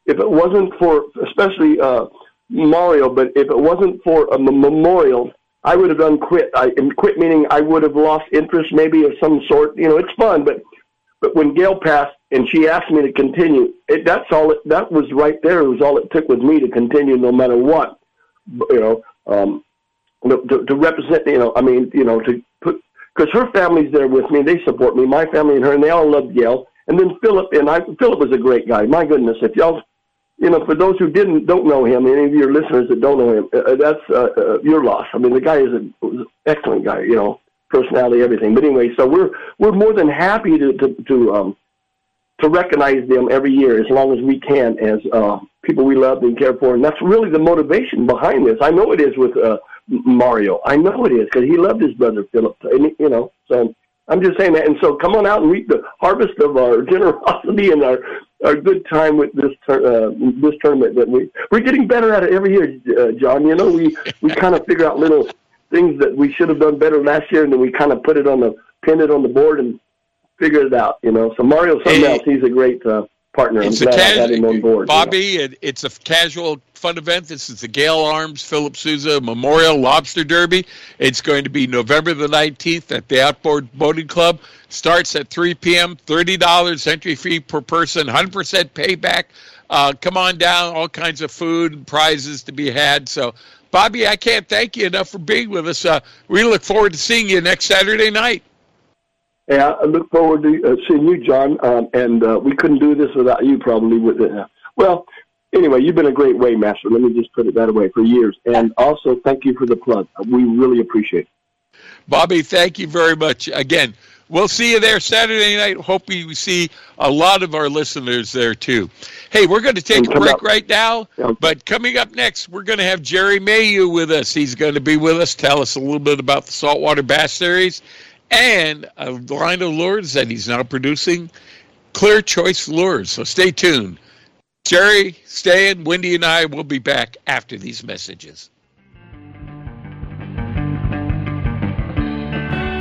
If it wasn't for, especially uh, Mario, but if it wasn't for a memorial, I would have done quit. I quit meaning I would have lost interest, maybe of some sort. You know, it's fun, but. But when Gail passed and she asked me to continue, it, that's all. It, that was right there. It was all it took with me to continue, no matter what. you know, um, to, to represent, you know, I mean, you know, to put, because her family's there with me, they support me, my family and her, and they all love Gale. And then Philip, and I, Philip was a great guy. My goodness, if y'all, you know, for those who didn't, don't know him, any of your listeners that don't know him, uh, that's uh, uh, your loss. I mean, the guy is an excellent guy, you know, personality, everything. But anyway, so we're we're more than happy to to to, um, to recognize them every year as long as we can as uh, people we love and care for. And that's really the motivation behind this. I know it is with uh, Mario. I know it is because he loved his brother, Philip, and, you know, so... I'm just saying that, and so come on out and reap the harvest of our generosity and our, our good time with this tur- uh, this tournament that we we're getting better at it every year, uh, John. You know, we, we kind of figure out little things that we should have done better last year, and then we kind of put it on the pin it on the board and figure it out. You know, so Mario's something hey, else. He's a great uh, partner. I'm glad cas- I had him on board, Bobby. You know? it, it's a casual fun event. This is the Gale Arms Philip Sousa Memorial Lobster Derby. It's going to be November the nineteenth at the Outboard Boating Club. Starts at three p.m., thirty dollars entry fee per person, one hundred percent payback. Uh, come on down, all kinds of food and prizes to be had. So, Bobby, I can't thank you enough for being with us. Uh, we look forward to seeing you next Saturday night. Yeah, I look forward to uh, seeing you, John. Um, and uh, we couldn't do this without you, probably. With uh, well, anyway, you've been a great waymaster. Let me just put it that way, for years. And also, thank you for the plug. We really appreciate it. Bobby, thank you very much. Again, we'll see you there Saturday night. Hope we see a lot of our listeners there, too. Hey, we're going to take a break up. right now. Yeah. But coming up next, we're going to have Jerry Mayhew with us. He's going to be with us, tell us a little bit about the Saltwater Bass Series and a line of lures that he's now producing, Clear Choice Lures. So stay tuned. Jerry, Stan, Wendy, and I will be back after these messages.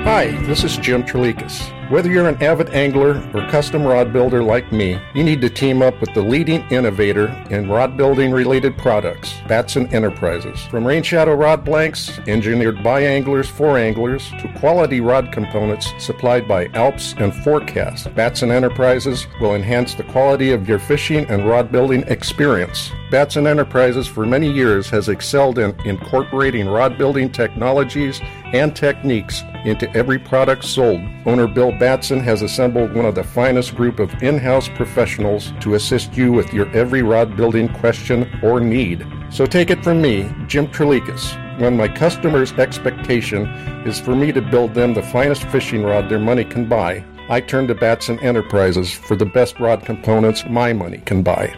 Hi, this is Jim Terlikas. Whether you're an avid angler or custom rod builder like me, you need to team up with the leading innovator in rod building related products, Batson Enterprises. From rain shadow rod blanks engineered by anglers for anglers to quality rod components supplied by Alps and Forecast, Batson Enterprises will enhance the quality of your fishing and rod building experience. Batson Enterprises for many years has excelled in incorporating rod building technologies and techniques into every product sold. Owner Bill Batson has assembled one of the finest group of in-house professionals to assist you with your every rod building question or need. So take it from me, Jim Terlikas, when my customer's expectation is for me to build them the finest fishing rod their money can buy, I turn to Batson Enterprises for the best rod components my money can buy.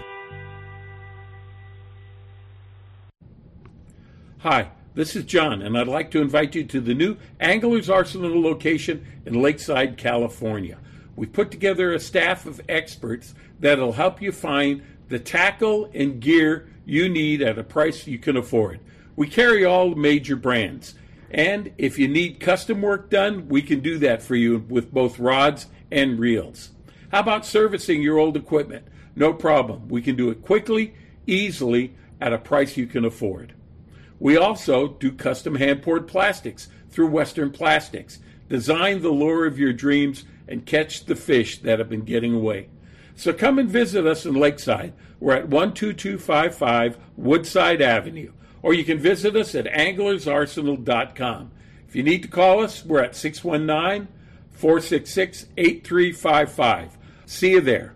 Hi. This is John, and I'd like to invite you to the new Anglers Arsenal location in Lakeside, California. We've put together a staff of experts that'll help you find the tackle and gear you need at a price you can afford. We carry all major brands, and if you need custom work done, we can do that for you with both rods and reels. How about servicing your old equipment? No problem. We can do it quickly, easily, at a price you can afford. We also do custom hand-poured plastics through Western Plastics. Design the lure of your dreams and catch the fish that have been getting away. So come and visit us in Lakeside. We're at one two two five five Woodside Avenue. Or you can visit us at anglers arsenal dot com. If you need to call us, we're at six one nine, four six six, eight three five five. See you there.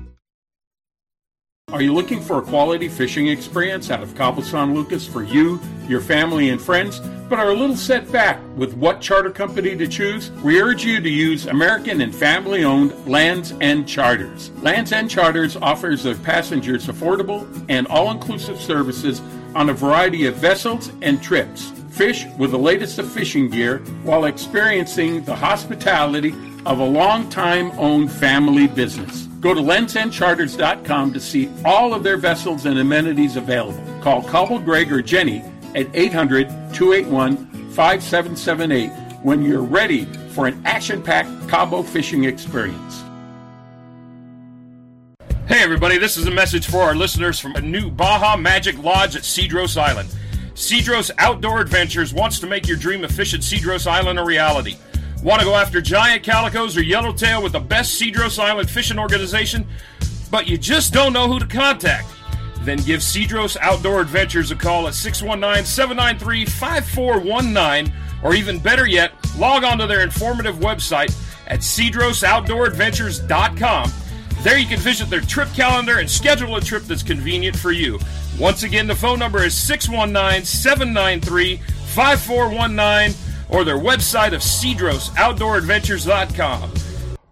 Are you looking for a quality fishing experience out of Cabo San Lucas for you, your family, and friends, but are a little set back with what charter company to choose? We urge you to use American and family-owned Lands End Charters. Lands End Charters offers their passengers affordable and all-inclusive services on a variety of vessels and trips. Fish with the latest of fishing gear while experiencing the hospitality of a long-time-owned family business. Go to Lands End Charters dot com to see all of their vessels and amenities available. Call Cobble, Greg, or Jenny at eight hundred, two eight one, five seven seven eight when you're ready for an action-packed Cabo fishing experience. Hey, everybody, this is a message for our listeners from a new Baja Magic Lodge at Cedros Island. Cedros Outdoor Adventures wants to make your dream of fish at Cedros Island a reality. Want to go after giant calicos or yellowtail with the best Cedros Island fishing organization, but you just don't know who to contact? Then give Cedros Outdoor Adventures a call at six one nine, seven nine three, five four one nine, or even better yet, log on to their informative website at Cedros Outdoor Adventures dot com. There you can visit their trip calendar and schedule a trip that's convenient for you. Once again, the phone number is six one nine, seven nine three, five four one nine, or their website of Cedros Outdoor Adventures dot com.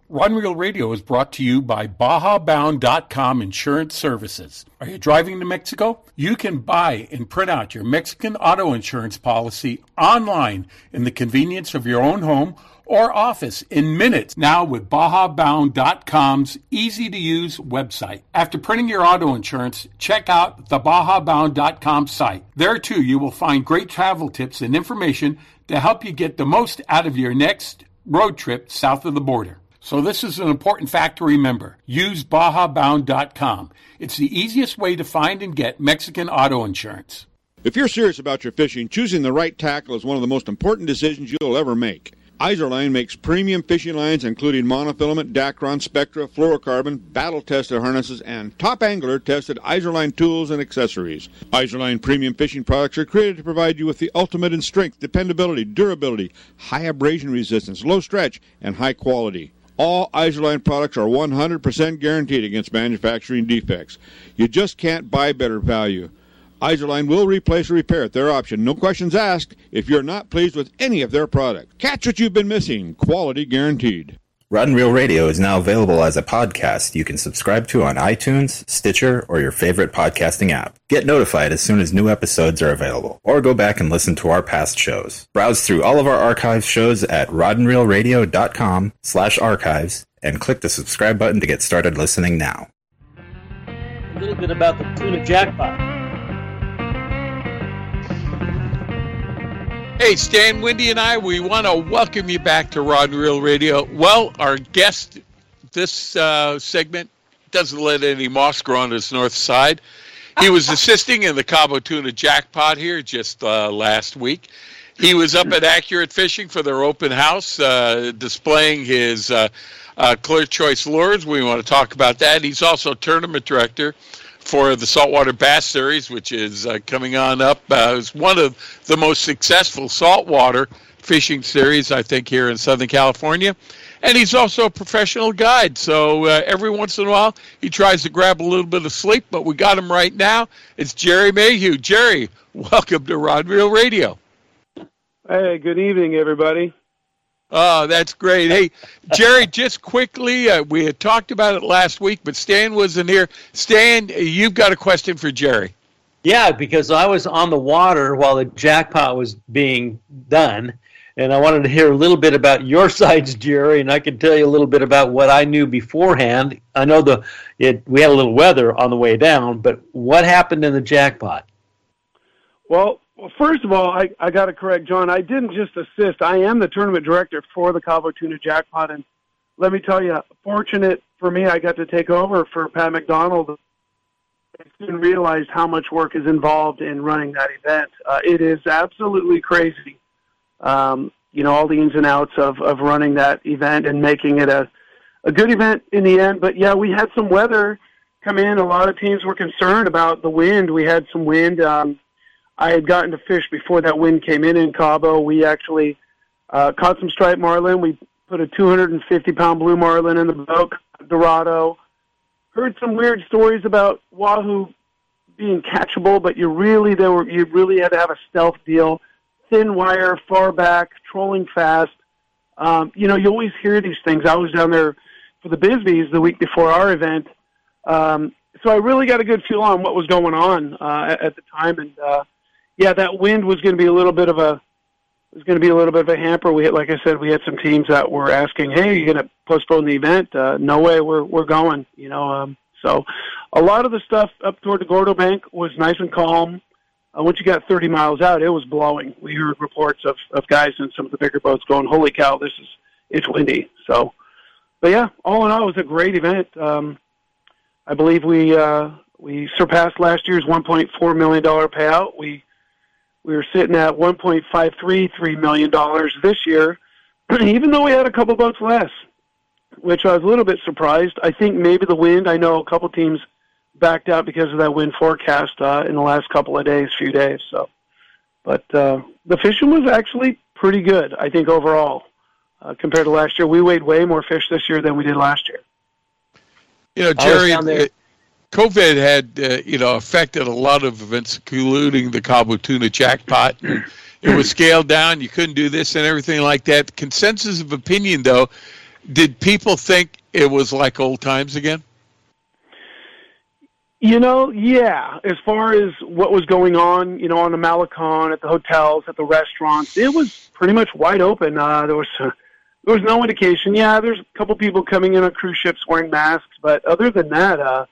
Rod and Reel Radio is brought to you by Baja Bound dot com Insurance Services. Are you driving to Mexico? You can buy and print out your Mexican auto insurance policy online in the convenience of your own home or office in minutes now with Baja Bound dot com's easy-to-use website. After printing your auto insurance, check out the Baja Bound dot com site. There, too, you will find great travel tips and information to help you get the most out of your next road trip south of the border. So this is an important fact to remember. Use Baja Bound dot com. It's the easiest way to find and get Mexican auto insurance. If you're serious about your fishing, choosing the right tackle is one of the most important decisions you'll ever make. Iserline makes premium fishing lines including monofilament, Dacron, Spectra, fluorocarbon, battle-tested harnesses, and top angler-tested Iserline tools and accessories. Iserline premium fishing products are created to provide you with the ultimate in strength, dependability, durability, high abrasion resistance, low stretch, and high quality. All Iserline products are one hundred percent guaranteed against manufacturing defects. You just can't buy better value. Iserline will replace or repair at their option, no questions asked, if you're not pleased with any of their products. Catch what you've been missing, quality guaranteed. Rod and Reel Radio is now available as a podcast you can subscribe to on iTunes, Stitcher, or your favorite podcasting app. Get notified as soon as new episodes are available, or go back and listen to our past shows. Browse through all of our archive shows at rodandreelradio dot com slash archives and click the subscribe button to get started listening now. A little bit about the tuna jackpot. Hey, Stan, Wendy, and I, we want to welcome you back to Rod and Reel Radio. Well, our guest this uh, segment doesn't let any moss grow on his north side. He was assisting in the Cabo Tuna Jackpot here just uh, last week. He was up at Accurate Fishing for their open house, uh, displaying his uh, uh, Clear Choice Lures. We want to talk about that. He's also tournament director for the Saltwater Bass Series, which is uh, coming on up. Uh, it's one of the most successful saltwater fishing series, I think, here in Southern California. And he's also a professional guide, so uh, every once in a while he tries to grab a little bit of sleep, but we got him right now. It's Jerry Mayhew. Jerry, welcome to Rod and Reel Radio. Hey, good evening, everybody. Oh, that's great. Hey, Jerry, just quickly, uh, we had talked about it last week, but Stan wasn't here. Stan, you've got a question for Jerry. Yeah, because I was on the water while the jackpot was being done, and I wanted to hear a little bit about your sides, Jerry, and I can tell you a little bit about what I knew beforehand. I know the it, we had a little weather on the way down, but what happened in the jackpot? Well, Well, first of all, I, I got to correct John. I didn't just assist. I am the tournament director for the Cabo Tuna Jackpot, and let me tell you, fortunate for me, I got to take over for Pat McDonald. I soon realized how much work is involved in running that event. Uh, it is absolutely crazy, um, you know, all the ins and outs of, of running that event and making it a, a good event in the end. But, yeah, we had some weather come in. A lot of teams were concerned about the wind. We had some wind. Um, I had gotten to fish before that wind came in in Cabo. We actually uh, caught some striped marlin. We put a two hundred fifty pound blue marlin in the boat, Dorado, heard some weird stories about wahoo being catchable, but you really there were you really had to have a stealth deal, thin wire, far back, trolling fast. Um, you know, you always hear these things. I was down there for the Bisbees the week before our event, um, so I really got a good feel on what was going on uh, at the time. And uh, yeah, that wind was going to be a little bit of a was going to be a little bit of a hamper. We had, like I said, we had some teams that were asking, "Hey, are you going to postpone the event?" Uh, no way, we're we're going. You know, um, so a lot of the stuff up toward the Gordo Bank was nice and calm. Uh, once you got thirty miles out, it was blowing. We heard reports of, of guys in some of the bigger boats going, holy cow, this is, it's windy. So, but yeah, all in all, it was a great event. Um, I believe we, uh, we surpassed last year's one point four million dollars payout. We, we were sitting at one point five three three million dollars this year, even though we had a couple boats less, which I was a little bit surprised. I think maybe the wind, I know a couple teams backed out because of that wind forecast uh, in the last couple of days, few days. So, but uh, the fishing was actually pretty good, I think, overall, uh, compared to last year. We weighed way more fish this year than we did last year. You know, Jerry, uh, COVID had, uh, you know, affected a lot of events, including the Cabo Tuna Jackpot. It was scaled down. You couldn't do this and everything like that. Consensus of opinion, though, did people think it was like old times again? You know, yeah, as far as what was going on, you know, on the Malecon, at the hotels, at the restaurants, it was pretty much wide open. Uh, there was uh, there was no indication. Yeah, there's a couple people coming in on cruise ships wearing masks, but other than that, uh,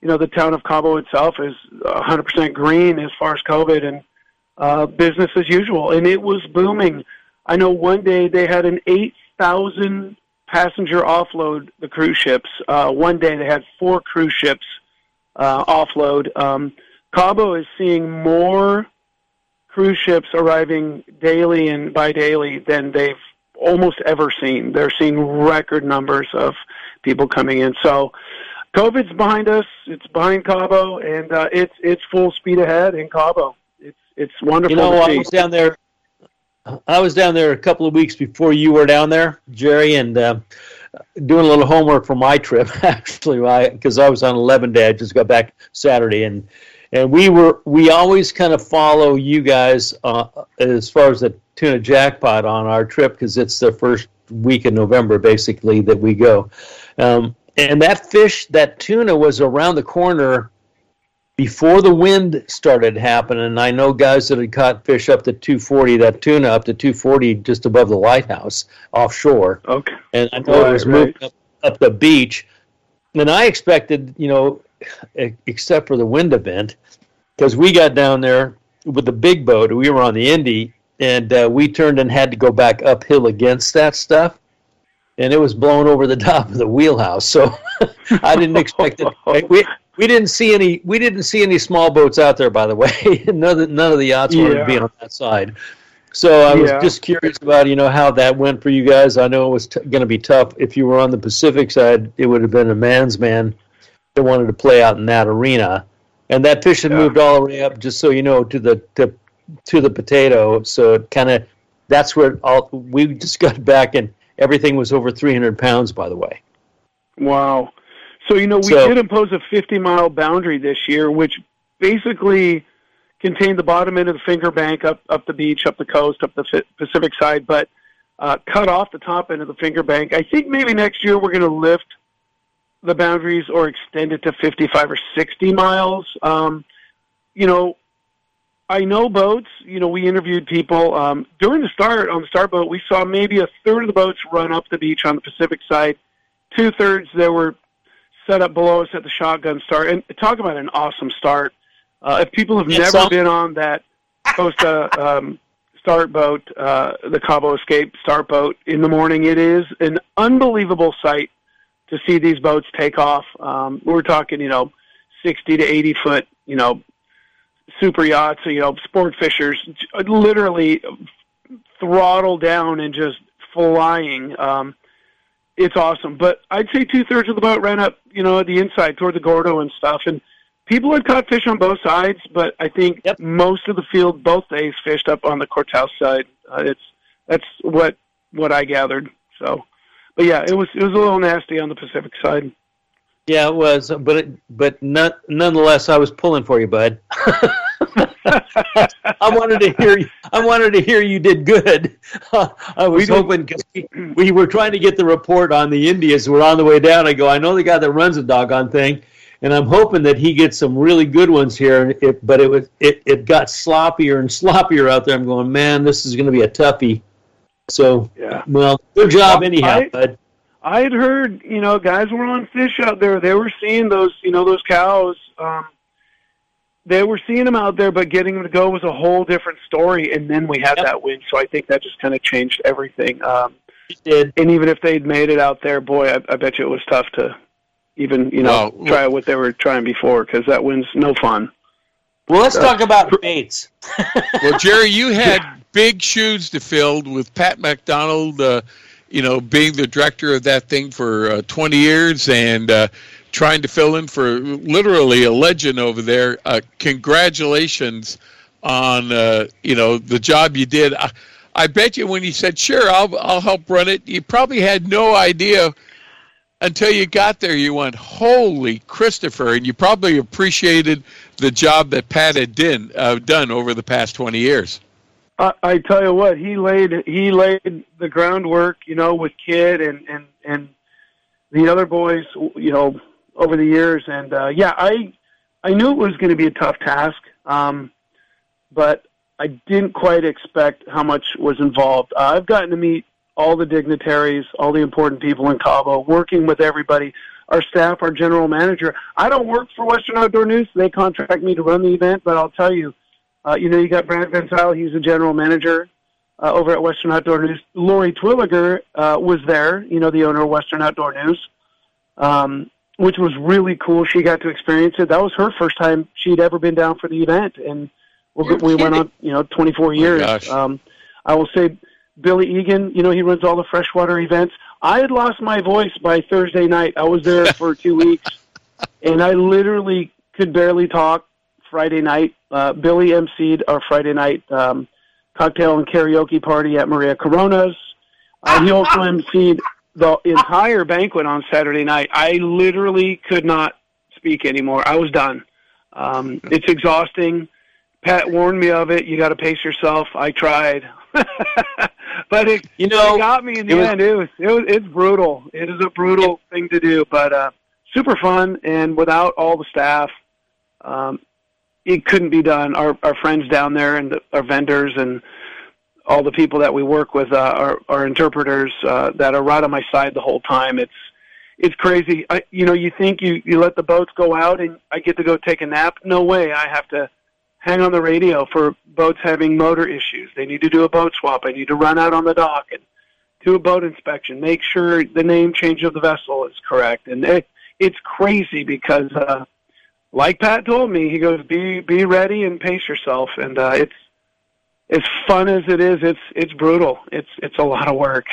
you know, the town of Cabo itself is one hundred percent green as far as COVID and uh, business as usual, and it was booming. I know one day they had an eight thousand passenger offload, the cruise ships. Uh, one day they had four cruise ships Uh, offload. Um, Cabo is seeing more cruise ships arriving daily and bi-daily than they've almost ever seen. They're seeing record numbers of people coming in. So COVID's behind us. It's behind Cabo, and uh, it's it's full speed ahead in Cabo. It's it's wonderful. You know, to see. I was down there. I was down there a couple of weeks before you were down there, Jerry, and. Uh, Doing a little homework for my trip, actually, because I was on eleven day. I just got back Saturday, and and we were we always kind of follow you guys uh, as far as the tuna jackpot on our trip because it's the first week in November, basically, that we go. Um, and that fish, that tuna, was around the corner before the wind started happening. And I know guys that had caught fish up to two forty, that tuna up to two forty just above the lighthouse offshore. Okay. And I know right, it was right. moving up, up the beach. And I expected, you know, except for the wind event, because we got down there with the big boat. We were on the Indy, and uh, we turned and had to go back uphill against that stuff. And it was blown over the top of the wheelhouse. So I didn't expect it. Right? We, We didn't see any. We didn't see any small boats out there, by the way. none, of, none of the yachts wanted yeah. to be on that side. So I was yeah. just curious about you know how that went for you guys. I know it was t- going to be tough. If you were on the Pacific side, it would have been a man's man that wanted to play out in that arena. And that fish had yeah. moved all the way up, just so you know, to the to, to the potato. So it kind of that's where it all we just got back, and everything was over three hundred pounds. By the way, wow. So, you know, we so, did impose a fifty-mile boundary this year, which basically contained the bottom end of the finger bank up, up the beach, up the coast, up the fi- Pacific side, but uh, cut off the top end of the finger bank. I think maybe next year we're going to lift the boundaries or extend it to fifty-five or sixty miles. Um, you know, I know boats. You know, we interviewed people. Um, during the start on the start boat, we saw maybe a third of the boats run up the beach on the Pacific side. Two-thirds there were set up below us at the shotgun start, and talk about an awesome start. Uh, if people have it's never awesome. been on that Costa uh, um, start boat, uh, the Cabo Escape start boat in the morning, it is an unbelievable sight to see these boats take off. Um, we're talking, you know, sixty to eighty foot, you know, super yachts, you know, sport fishers literally throttle down and just flying. Um, It's awesome, but I'd say two-thirds of the boat ran up, you know, the inside toward the Gordo and stuff, and people had caught fish on both sides, but I think yep. most of the field both days fished up on the Cortez side. Uh, it's That's what what I gathered. So, but, yeah, it was it was a little nasty on the Pacific side. Yeah, it was, but it, but not, nonetheless, I was pulling for you, bud. I wanted to hear you. I wanted to hear you did good. Uh, I was we hoping because we, we were trying to get the report on the Indians. We're on the way down. I go, I know the guy that runs the doggone thing, and I'm hoping that he gets some really good ones here. It, but it was it, it got sloppier and sloppier out there. I'm going, man, this is going to be a toughie. So, yeah. Well, good job anyhow, I, bud. I had heard, you know, guys were on fish out there. They were seeing those, you know, those cows. Um, they were seeing them out there, but getting them to go was a whole different story. And then we had yep. that win, so I think that just kind of changed everything. Um, it did. And even if they'd made it out there, boy, I, I bet you it was tough to even, you know, well, try what they were trying before, because that win's no fun. Well, let's uh, talk about baits. Well, Jerry, you had yeah. big shoes to fill with Pat McDonald, uh, you know, being the director of that thing for uh, twenty years and uh, trying to fill in for literally a legend over there. Uh, congratulations on, uh, you know, the job you did. I, I bet you when you said, sure, I'll, I'll help run it, you probably had no idea until you got there. You went, holy Christopher, and you probably appreciated the job that Pat had done, uh, done over the past twenty years. I, I tell you what, he laid he laid the groundwork, you know, with Kid and, and, and the other boys, you know, over the years. And, uh, yeah, I I knew it was going to be a tough task, um, but I didn't quite expect how much was involved. Uh, I've gotten to meet all the dignitaries, all the important people in Cabo, working with everybody, our staff, our general manager. I don't work for Western Outdoor News. They contract me to run the event, but I'll tell you, Uh, you know, you got Brant Ventile, he's the general manager uh, over at Western Outdoor News. Lori Twilliger uh, was there, you know, the owner of Western Outdoor News, um, which was really cool. She got to experience it. That was her first time she'd ever been down for the event, and we, we went on, you know, twenty-four years. Oh um, I will say Billy Egan, you know, he runs all the freshwater events. I had lost my voice by Thursday night. I was there for two weeks, and I literally could barely talk. Friday night, uh, Billy emceed our Friday night um, cocktail and karaoke party at Maria Corona's. Uh, he also emceed the entire banquet on Saturday night. I literally could not speak anymore. I was done. Um, it's exhausting. Pat warned me of it. You got to pace yourself. I tried, but it you know it got me in the it end. Was, it was it was it's brutal. It is a brutal thing to do, but uh, super fun. And without all the staff. Um, It couldn't be done. Our our friends down there and the, our vendors and all the people that we work with, uh, our, our interpreters uh, that are right on my side the whole time. It's it's crazy. I, you know, you think you, you let the boats go out and I get to go take a nap. No way. I have to hang on the radio for boats having motor issues. They need to do a boat swap. I need to run out on the dock and do a boat inspection. Make sure the name change of the vessel is correct. And it, it's crazy because... Uh, Like Pat told me, he goes, be be ready and pace yourself. And uh, it's as fun as it is. It's it's brutal. It's it's a lot of work.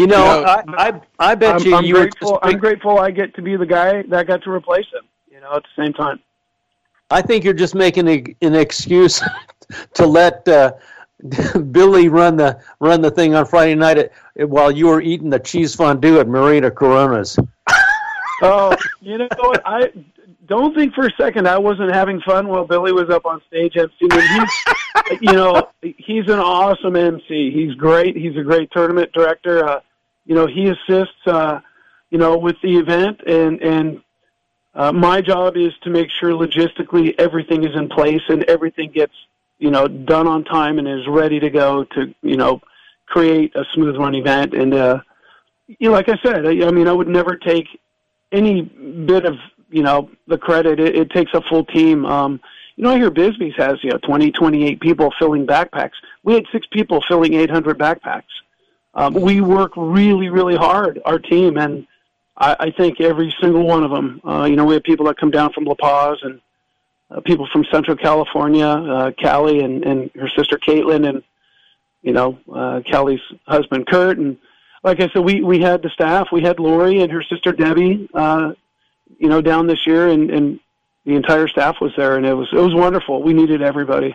you know, I I, I bet I'm, you. I'm you grateful. Were I'm grateful. I get to be the guy that got to replace him. You know, at the same time. I think you're just making a, an excuse to let uh, Billy run the run the thing on Friday night at, while you were eating the cheese fondue at Marina Corona's. Oh, you know what I. Don't think for a second I wasn't having fun while Billy was up on stage emceeing. He's, you know, he's an awesome M C. He's great. He's a great tournament director. Uh, you know, he assists, uh, you know, with the event. And, and uh, my job is to make sure logistically everything is in place and everything gets, you know, done on time and is ready to go to, you know, create a smooth run event. And, uh, you know, like I said, I, I mean, I would never take any bit of, you know, the credit, it, it takes a full team. Um, you know, I hear Bisbee's has, you know, twenty, twenty-eight people filling backpacks. We had six people filling eight hundred backpacks. Um, we work really, really hard, our team, and I, I think every single one of them. Uh, you know, we have people that come down from La Paz and uh, people from Central California, uh, Callie and, and her sister Caitlin and, you know, uh, Callie's husband Kurt. And like I said, we, we had the staff. We had Lori and her sister Debbie, uh, you know, down this year, and, and the entire staff was there, and it was it was wonderful. We needed everybody.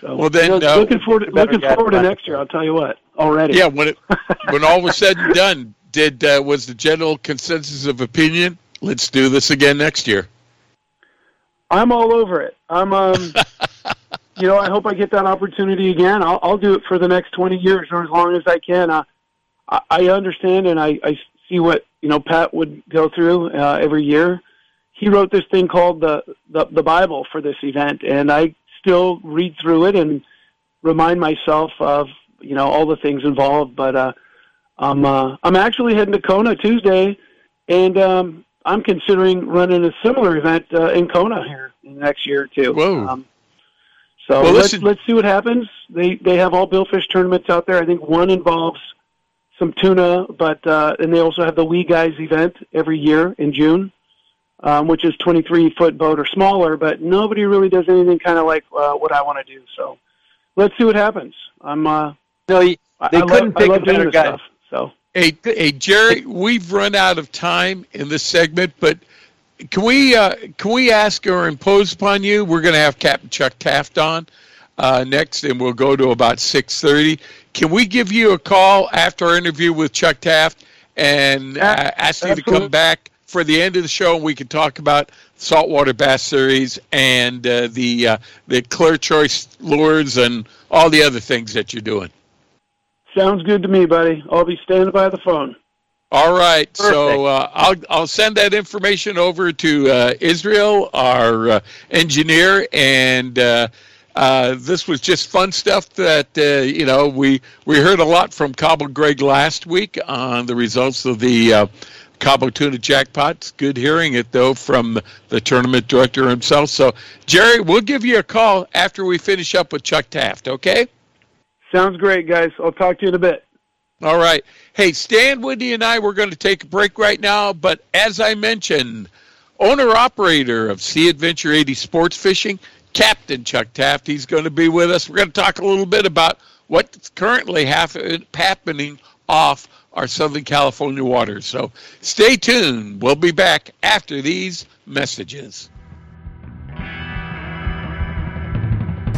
So, well, then you know, uh, looking forward to, looking forward to next year. I'll tell you what. Already, yeah. When it when all was said and done, did uh, was the general consensus of opinion, let's do this again next year? I'm all over it. I'm, um, you know, I hope I get that opportunity again. I'll, I'll do it for the next twenty years or as long as I can. I, I understand and I, I see what, you know, Pat would go through uh, every year. He wrote this thing called the, the, the Bible for this event, and I still read through it and remind myself of, you know, all the things involved. But uh, I'm, uh, I'm actually heading to Kona Tuesday, and um, I'm considering running a similar event uh, in Kona here next year, too. Whoa. Um, so well, let's, let's see what happens. They they have all billfish tournaments out there. I think one involves some tuna, but uh, and they also have the Wee Guys event every year in June, um, which is twenty-three foot boat or smaller, but nobody really does anything kind of like uh, what I want to do. So let's see what happens. I'm uh, no, they I, couldn't I love, pick I love a better guy. Stuff, so. Hey, hey, Jerry, we've run out of time in this segment, but can we uh, can we ask or impose upon you? We're going to have Captain Chuck Taft on uh, next, and we'll go to about six thirty. Can we give you a call after our interview with Chuck Taft and uh, ask you Absolutely. To come back for the end of the show, and we can talk about Saltwater Bass Series and uh, the uh, the Clear Choice Lures and all the other things that you're doing? Sounds good to me, buddy. I'll be standing by the phone. All right. Perfect. So uh, I'll I'll send that information over to uh, Israel, our uh, engineer, and uh, uh, this was just fun stuff that, uh, you know, we, we heard a lot from Cabo Greg last week on the results of the uh, Cabo Tuna Jackpots. Good hearing it, though, from the tournament director himself. So, Jerry, we'll give you a call after we finish up with Chuck Taft, okay? Sounds great, guys. I'll talk to you in a bit. All right. Hey, Stan, Wendy, and I, we're going to take a break right now. But as I mentioned, owner-operator of Sea Adventure eighty Sports Fishing, Captain Chuck Taft, he's going to be with us. We're going to talk a little bit about what's currently happening off our Southern California waters. So stay tuned. We'll be back after these messages.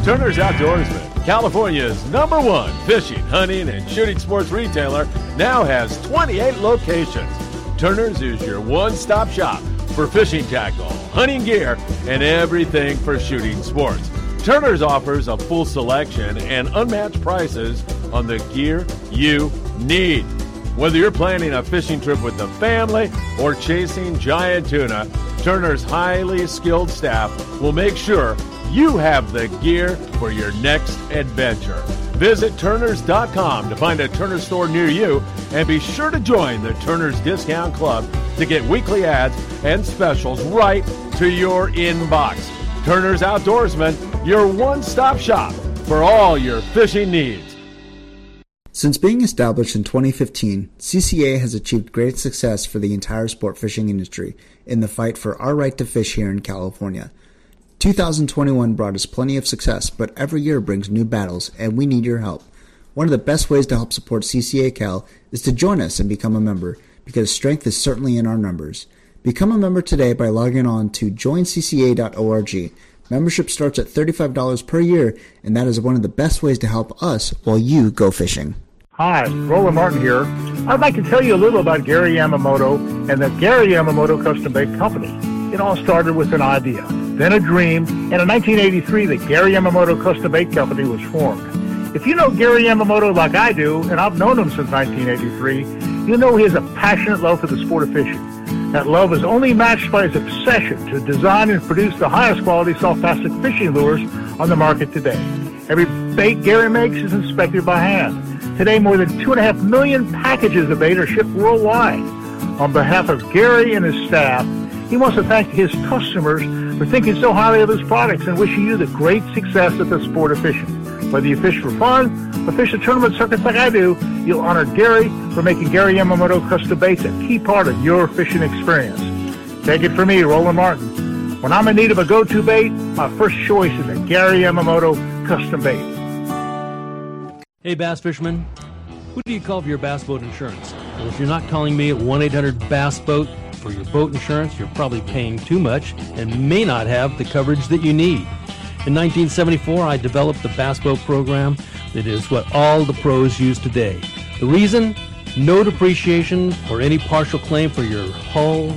Turner's Outdoorsman, California's number one fishing, hunting, and shooting sports retailer, now has twenty-eight locations. Turner's is your one-stop shop for fishing tackle, hunting gear, and everything for shooting sports. Turner's offers a full selection and unmatched prices on the gear you need. Whether you're planning a fishing trip with the family or chasing giant tuna, Turner's highly skilled staff will make sure you have the gear for your next adventure. Visit Turners dot com to find a Turner store near you, and be sure to join the Turner's Discount Club to get weekly ads and specials right to your inbox. Turner's Outdoorsman, your one-stop shop for all your fishing needs. Since being established in twenty fifteen, C C A has achieved great success for the entire sport fishing industry in the fight for our right to fish here in California. two thousand twenty-one brought us plenty of success, but every year brings new battles, and we need your help. One of the best ways to help support C C A Cal is to join us and become a member, because strength is certainly in our numbers. Become a member today by logging on to join C C A dot org. Membership starts at thirty-five dollars per year, and that is one of the best ways to help us while you go fishing. Hi, Roland Martin here. I'd like to tell you a little about Gary Yamamoto and the Gary Yamamoto Custom Bait Company. It all started with an idea, then a dream, and in nineteen eighty-three, the Gary Yamamoto Custom Bait Company was formed. If you know Gary Yamamoto like I do, and I've known him since nineteen eighty-three, you know he has a passionate love for the sport of fishing. That love is only matched by his obsession to design and produce the highest quality soft plastic fishing lures on the market today. Every bait Gary makes is inspected by hand. Today, more than two and a half million packages of bait are shipped worldwide. On behalf of Gary and his staff, he wants to thank his customers for thinking so highly of his products and wishing you the great success at the sport of fishing. Whether you fish for fun or fish the tournament circuits like I do, you'll honor Gary for making Gary Yamamoto Custom Baits a key part of your fishing experience. Take it from me, Roland Martin. When I'm in need of a go-to bait, my first choice is a Gary Yamamoto Custom Bait. Hey, bass fisherman. Who do you call for your bass boat insurance? Well, if you're not calling me at one eight hundred bass boat, for your boat insurance, you're probably paying too much and may not have the coverage that you need. In nineteen seventy-four, I developed the Bass Boat program that is what all the pros use today. The reason? No depreciation or any partial claim for your hull,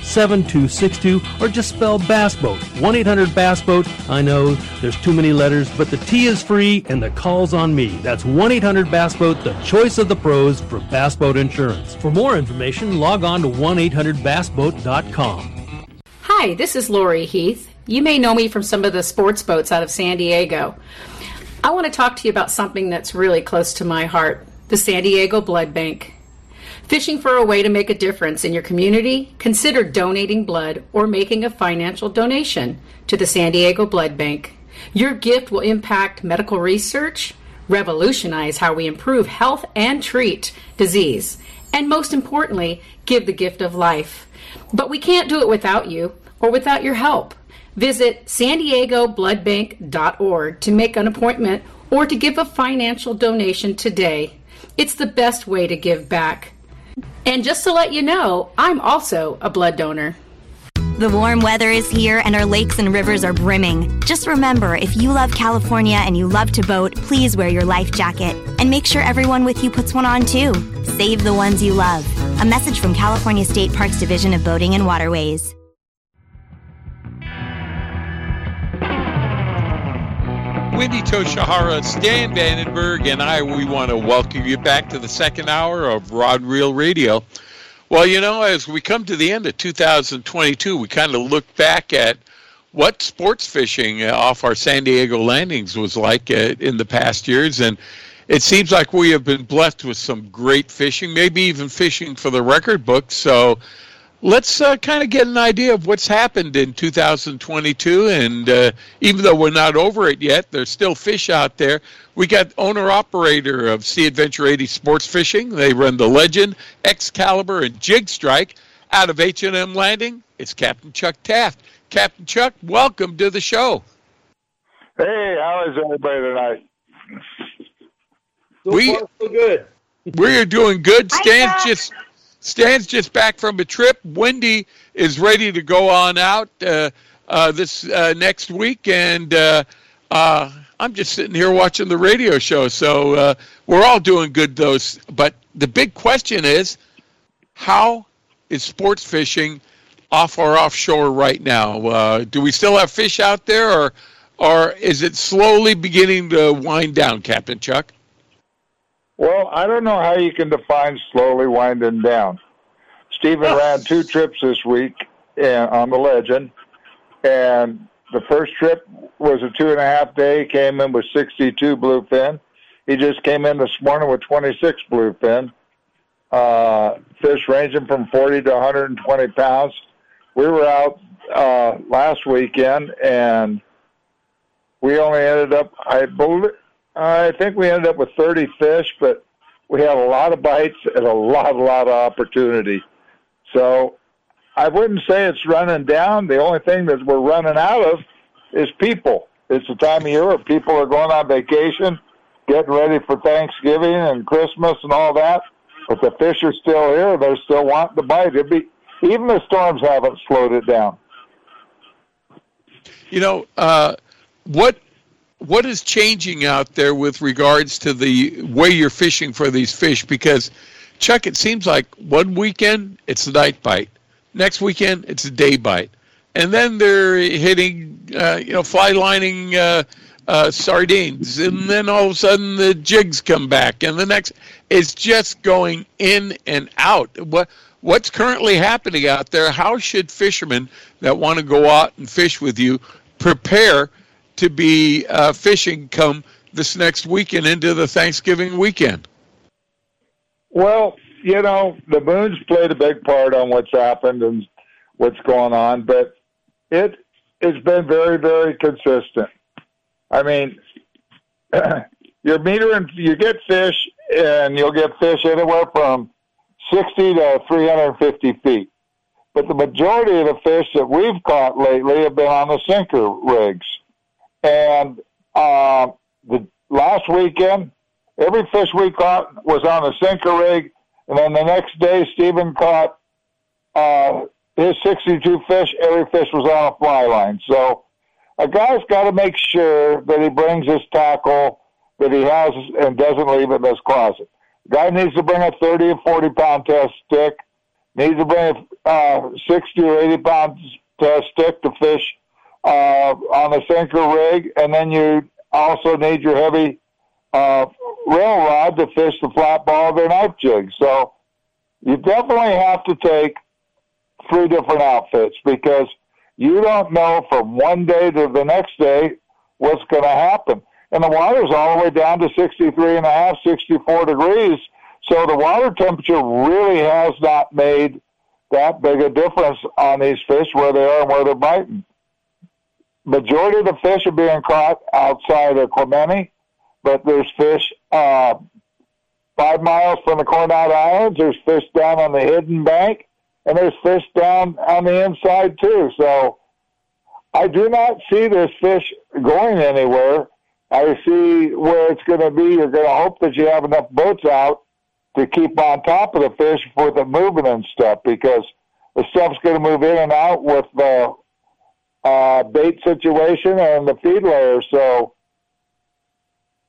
seven two six two or just spell Bass Boat. one eight hundred bass boat. I know there's too many letters, but the T is free and the call's on me. That's one eight hundred bass boat, the choice of the pros for Bass Boat Insurance. For more information, log on to one eight hundred bass boat dot com. Hi, this is Lori Heath. You may know me from some of the sports boats out of San Diego. I want to talk to you about something that's really close to my heart, the San Diego Blood Bank. Fishing for a way to make a difference in your community? Consider donating blood or making a financial donation to the San Diego Blood Bank. Your gift will impact medical research, revolutionize how we improve health and treat disease, and most importantly, give the gift of life. But we can't do it without you or without your help. Visit san diego blood bank dot org to make an appointment or to give a financial donation today. It's the best way to give back. And just to let you know, I'm also a blood donor. The warm weather is here and our lakes and rivers are brimming. Just remember, if you love California and you love to boat, please wear your life jacket. And make sure everyone with you puts one on too. Save the ones you love. A message from California State Parks Division of Boating and Waterways. Wendy Toshihara, Stan Vandenberg, and I, we want to welcome you back to the second hour of Rod and Reel Radio. Well, you know, as we come to the end of two thousand twenty-two, we kind of look back at what sports fishing off our San Diego landings was like in the past years, and it seems like we have been blessed with some great fishing, maybe even fishing for the record book, so let's uh, kind of get an idea of what's happened in two thousand twenty-two, and uh, even though we're not over it yet, there's still fish out there. We got owner-operator of Sea Adventure eighty Sports Fishing. They run the Legend, Excalibur, and Jig Strike out of H and M Landing. It's Captain Chuck Taft. Captain Chuck, welcome to the show. Hey, how is everybody tonight? So we, far, so good. We're doing good. Stan just... Stan's just back from a trip. Wendy is ready to go on out uh, uh, this uh, next week, and uh, uh, I'm just sitting here watching the radio show. So uh, we're all doing good, though. But the big question is, how is sports fishing off or offshore right now? Uh, do we still have fish out there, or or is it slowly beginning to wind down, Captain Chuck? Well, I don't know how you can define slowly winding down. Stephen ran two trips this week on the Legend, and the first trip was a two and a half day. He came in with sixty-two bluefin. He just came in this morning with twenty-six bluefin, uh, fish ranging from forty to one hundred twenty pounds. We were out uh, last weekend, and we only ended up, I believe, I think we ended up with thirty fish, but we had a lot of bites and a lot, a lot of opportunity. So I wouldn't say it's running down. The only thing that we're running out of is people. It's the time of year where people are going on vacation, getting ready for Thanksgiving and Christmas and all that. But the fish are still here. They're still wanting to bite. It'd be, even the storms haven't slowed it down. You know, uh, what... What is changing out there with regards to the way you're fishing for these fish? Because, Chuck, it seems like one weekend it's a night bite, next weekend it's a day bite, and then they're hitting, uh, you know, fly lining uh, uh, sardines, and then all of a sudden the jigs come back, and the next it's just going in and out. What what's currently happening out there? How should fishermen that want to go out and fish with you prepare to be uh, fishing come this next weekend into the Thanksgiving weekend? Well, you know, the moon's played a big part on what's happened and what's going on, but it it's been very, very consistent. I mean, you're metering, you get fish, and you'll get fish anywhere from sixty to three hundred fifty feet. But the majority of the fish that we've caught lately have been on the sinker rigs. And uh, the last weekend, every fish we caught was on a sinker rig. And then the next day, Stephen caught uh, his sixty-two fish. Every fish was on a fly line. So a guy's got to make sure that he brings his tackle that he has and doesn't leave it in his closet. Guy needs to bring a thirty or forty pound test stick, needs to bring a uh, sixty or eighty pound test stick to fish uh, on a sinker rig, and then you also need your heavy uh, rail rod to fish the flat ball of your knife jig. So you definitely have to take three different outfits because you don't know from one day to the next day what's going to happen. And the water's all the way down to sixty-three and a half, sixty-four degrees. So the water temperature really has not made that big a difference on these fish, where they are and where they're biting. Majority of the fish are being caught outside of Clemente, but there's fish uh, five miles from the Coronado Islands. There's fish down on the Hidden Bank, and there's fish down on the inside too. So I do not see this fish going anywhere. I see where it's going to be. You're going to hope that you have enough boats out to keep on top of the fish with the moving and stuff, because the stuff's going to move in and out with the uh, bait situation and the feed layer. So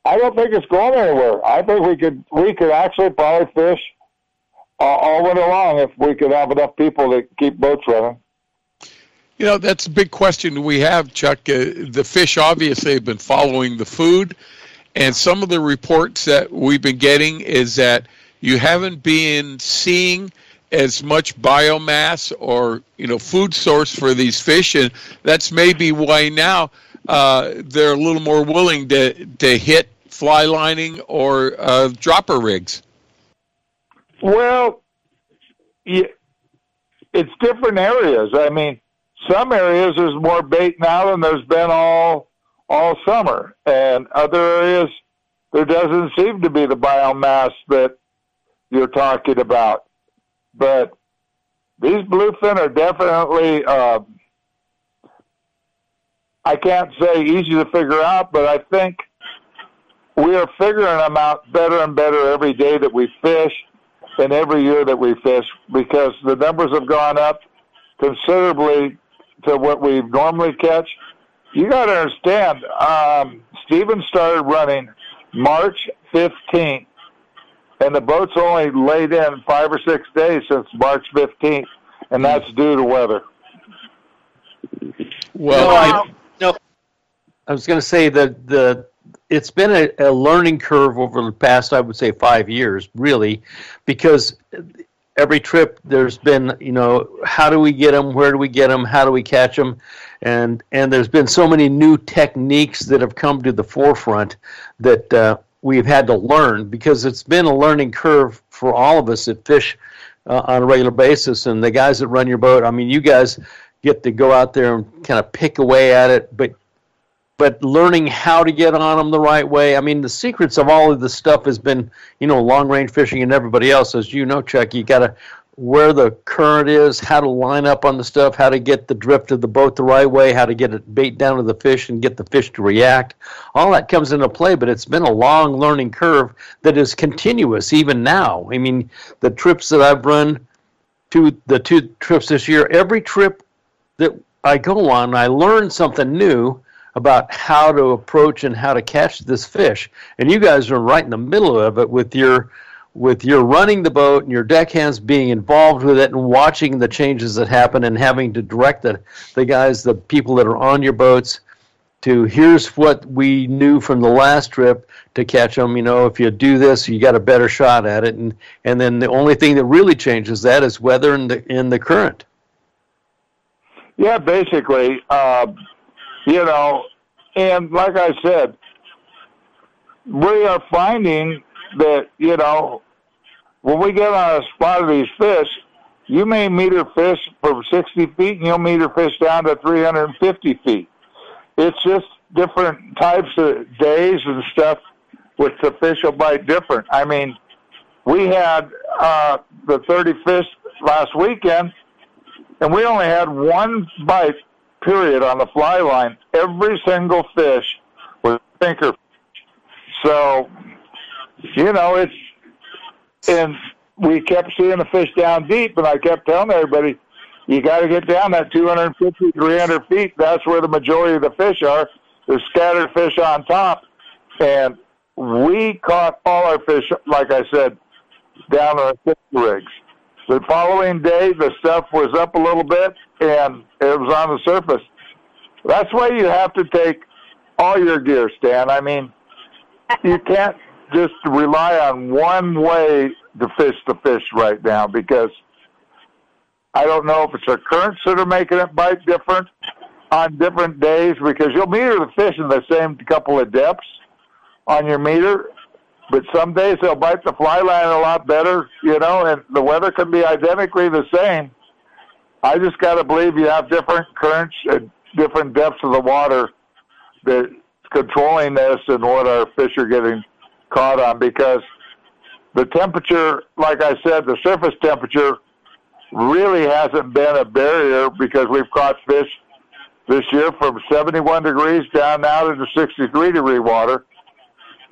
I don't think it's going anywhere. I think we could we could actually probably fish uh, all winter long if we could have enough people to keep boats running. You know, that's a big question we have, Chuck. Uh, the fish obviously have been following the food, and some of the reports that we've been getting is that you haven't been seeing as much biomass or, you know, food source for these fish, and that's maybe why now uh, they're a little more willing to, to hit fly lining or uh, dropper rigs. Well, yeah, it's different areas. I mean, some areas there's more bait now than there's been all all summer, and other areas there doesn't seem to be the biomass that you're talking about. But these bluefin are definitely, uh, I can't say easy to figure out, but I think we are figuring them out better and better every day that we fish and every year that we fish, because the numbers have gone up considerably to what we normally catch. You got to understand, um, Stephen started running March fifteenth, and the boat's only laid in five or six days since March fifteenth, and that's due to weather. Well, no, I, no, I was going to say that the it's been a, a learning curve over the past, I would say, five years, really, because every trip there's been, you know, how do we get them? Where do we get them? How do we catch them? And and there's been so many new techniques that have come to the forefront that uh, we've had to learn, because it's been a learning curve for all of us that fish uh, on a regular basis. And the guys that run your boat, I mean, you guys get to go out there and kind of pick away at it, but but learning how to get on them the right way. I mean, the secrets of all of this stuff has been, you know, long-range fishing and everybody else. As you know, Chuck, you got to where the current is, how to line up on the stuff, how to get the drift of the boat the right way, how to get it bait down to the fish and get the fish to react. All that comes into play, but it's been a long learning curve that is continuous even now. I mean, the trips that I've run, to the two trips this year, every trip that I go on, I learn something new about how to approach and how to catch this fish. And you guys are right in the middle of it with your with your running the boat and your deckhands being involved with it and watching the changes that happen and having to direct the, the guys, the people that are on your boats, to here's what we knew from the last trip to catch them. You know, if you do this, you got a better shot at it. And, and then the only thing that really changes that is weather and the, and the current. Yeah, basically. Uh... You know, and like I said, we are finding that, you know, when we get on a spot of these fish, you may meter fish from sixty feet and you'll meter fish down to three hundred fifty feet. It's just different types of days and stuff which the fish will bite different. I mean, we had uh, the thirty fish last weekend, and we only had one bite period on the fly line. Every single fish was thinker. So, you know, it's, and we kept seeing the fish down deep, and I kept telling everybody, you got to get down that two fifty, three hundred feet. That's where the majority of the fish are. There's scattered fish on top. And we caught all our fish, like I said, down on the rigs. The following day, the stuff was up a little bit, and it was on the surface. That's why you have to take all your gear, Stan. I mean, you can't just rely on one way to fish the fish right now, because I don't know if it's the currents that are making it bite different on different days, because you'll meter the fish in the same couple of depths on your meter, but some days they'll bite the fly line a lot better, you know, and the weather can be identically the same. I just got to believe you have different currents and different depths of the water that's controlling this and what our fish are getting caught on, because the temperature, like I said, the surface temperature really hasn't been a barrier, because we've caught fish this year from seventy-one degrees down now to the sixty-three degree water.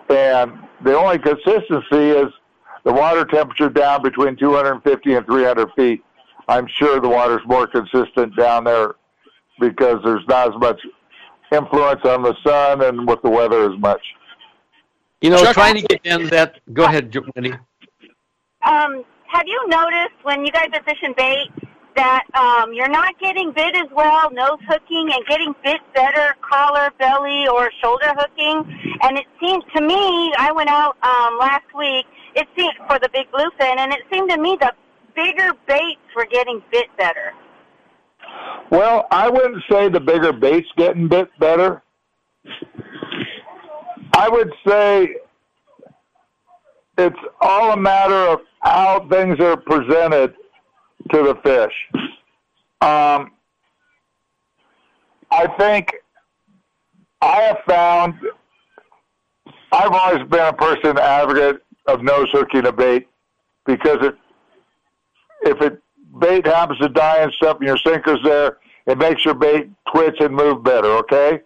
And the only consistency is the water temperature down between two fifty and three hundred feet. I'm sure the water's more consistent down there because there's not as much influence on the sun and with the weather as much. You know, Chuck, trying to get down to that. Go ahead, Wendy. Um, have you noticed when you guys are fishing bait that um, you're not getting bit as well, nose hooking, and getting bit better, collar, belly, or shoulder hooking? And it seemed to me, I went out um, last week it seemed for the big bluefin, and it seemed to me the bigger baits were getting bit better. Well, I wouldn't say the bigger baits getting bit better. I would say it's all a matter of how things are presented to the fish. Um, I think I have found, I've always been a person advocate of nose hooking a bait, because it, if it bait happens to die and stuff and your sinker's there, it makes your bait twitch and move better, okay?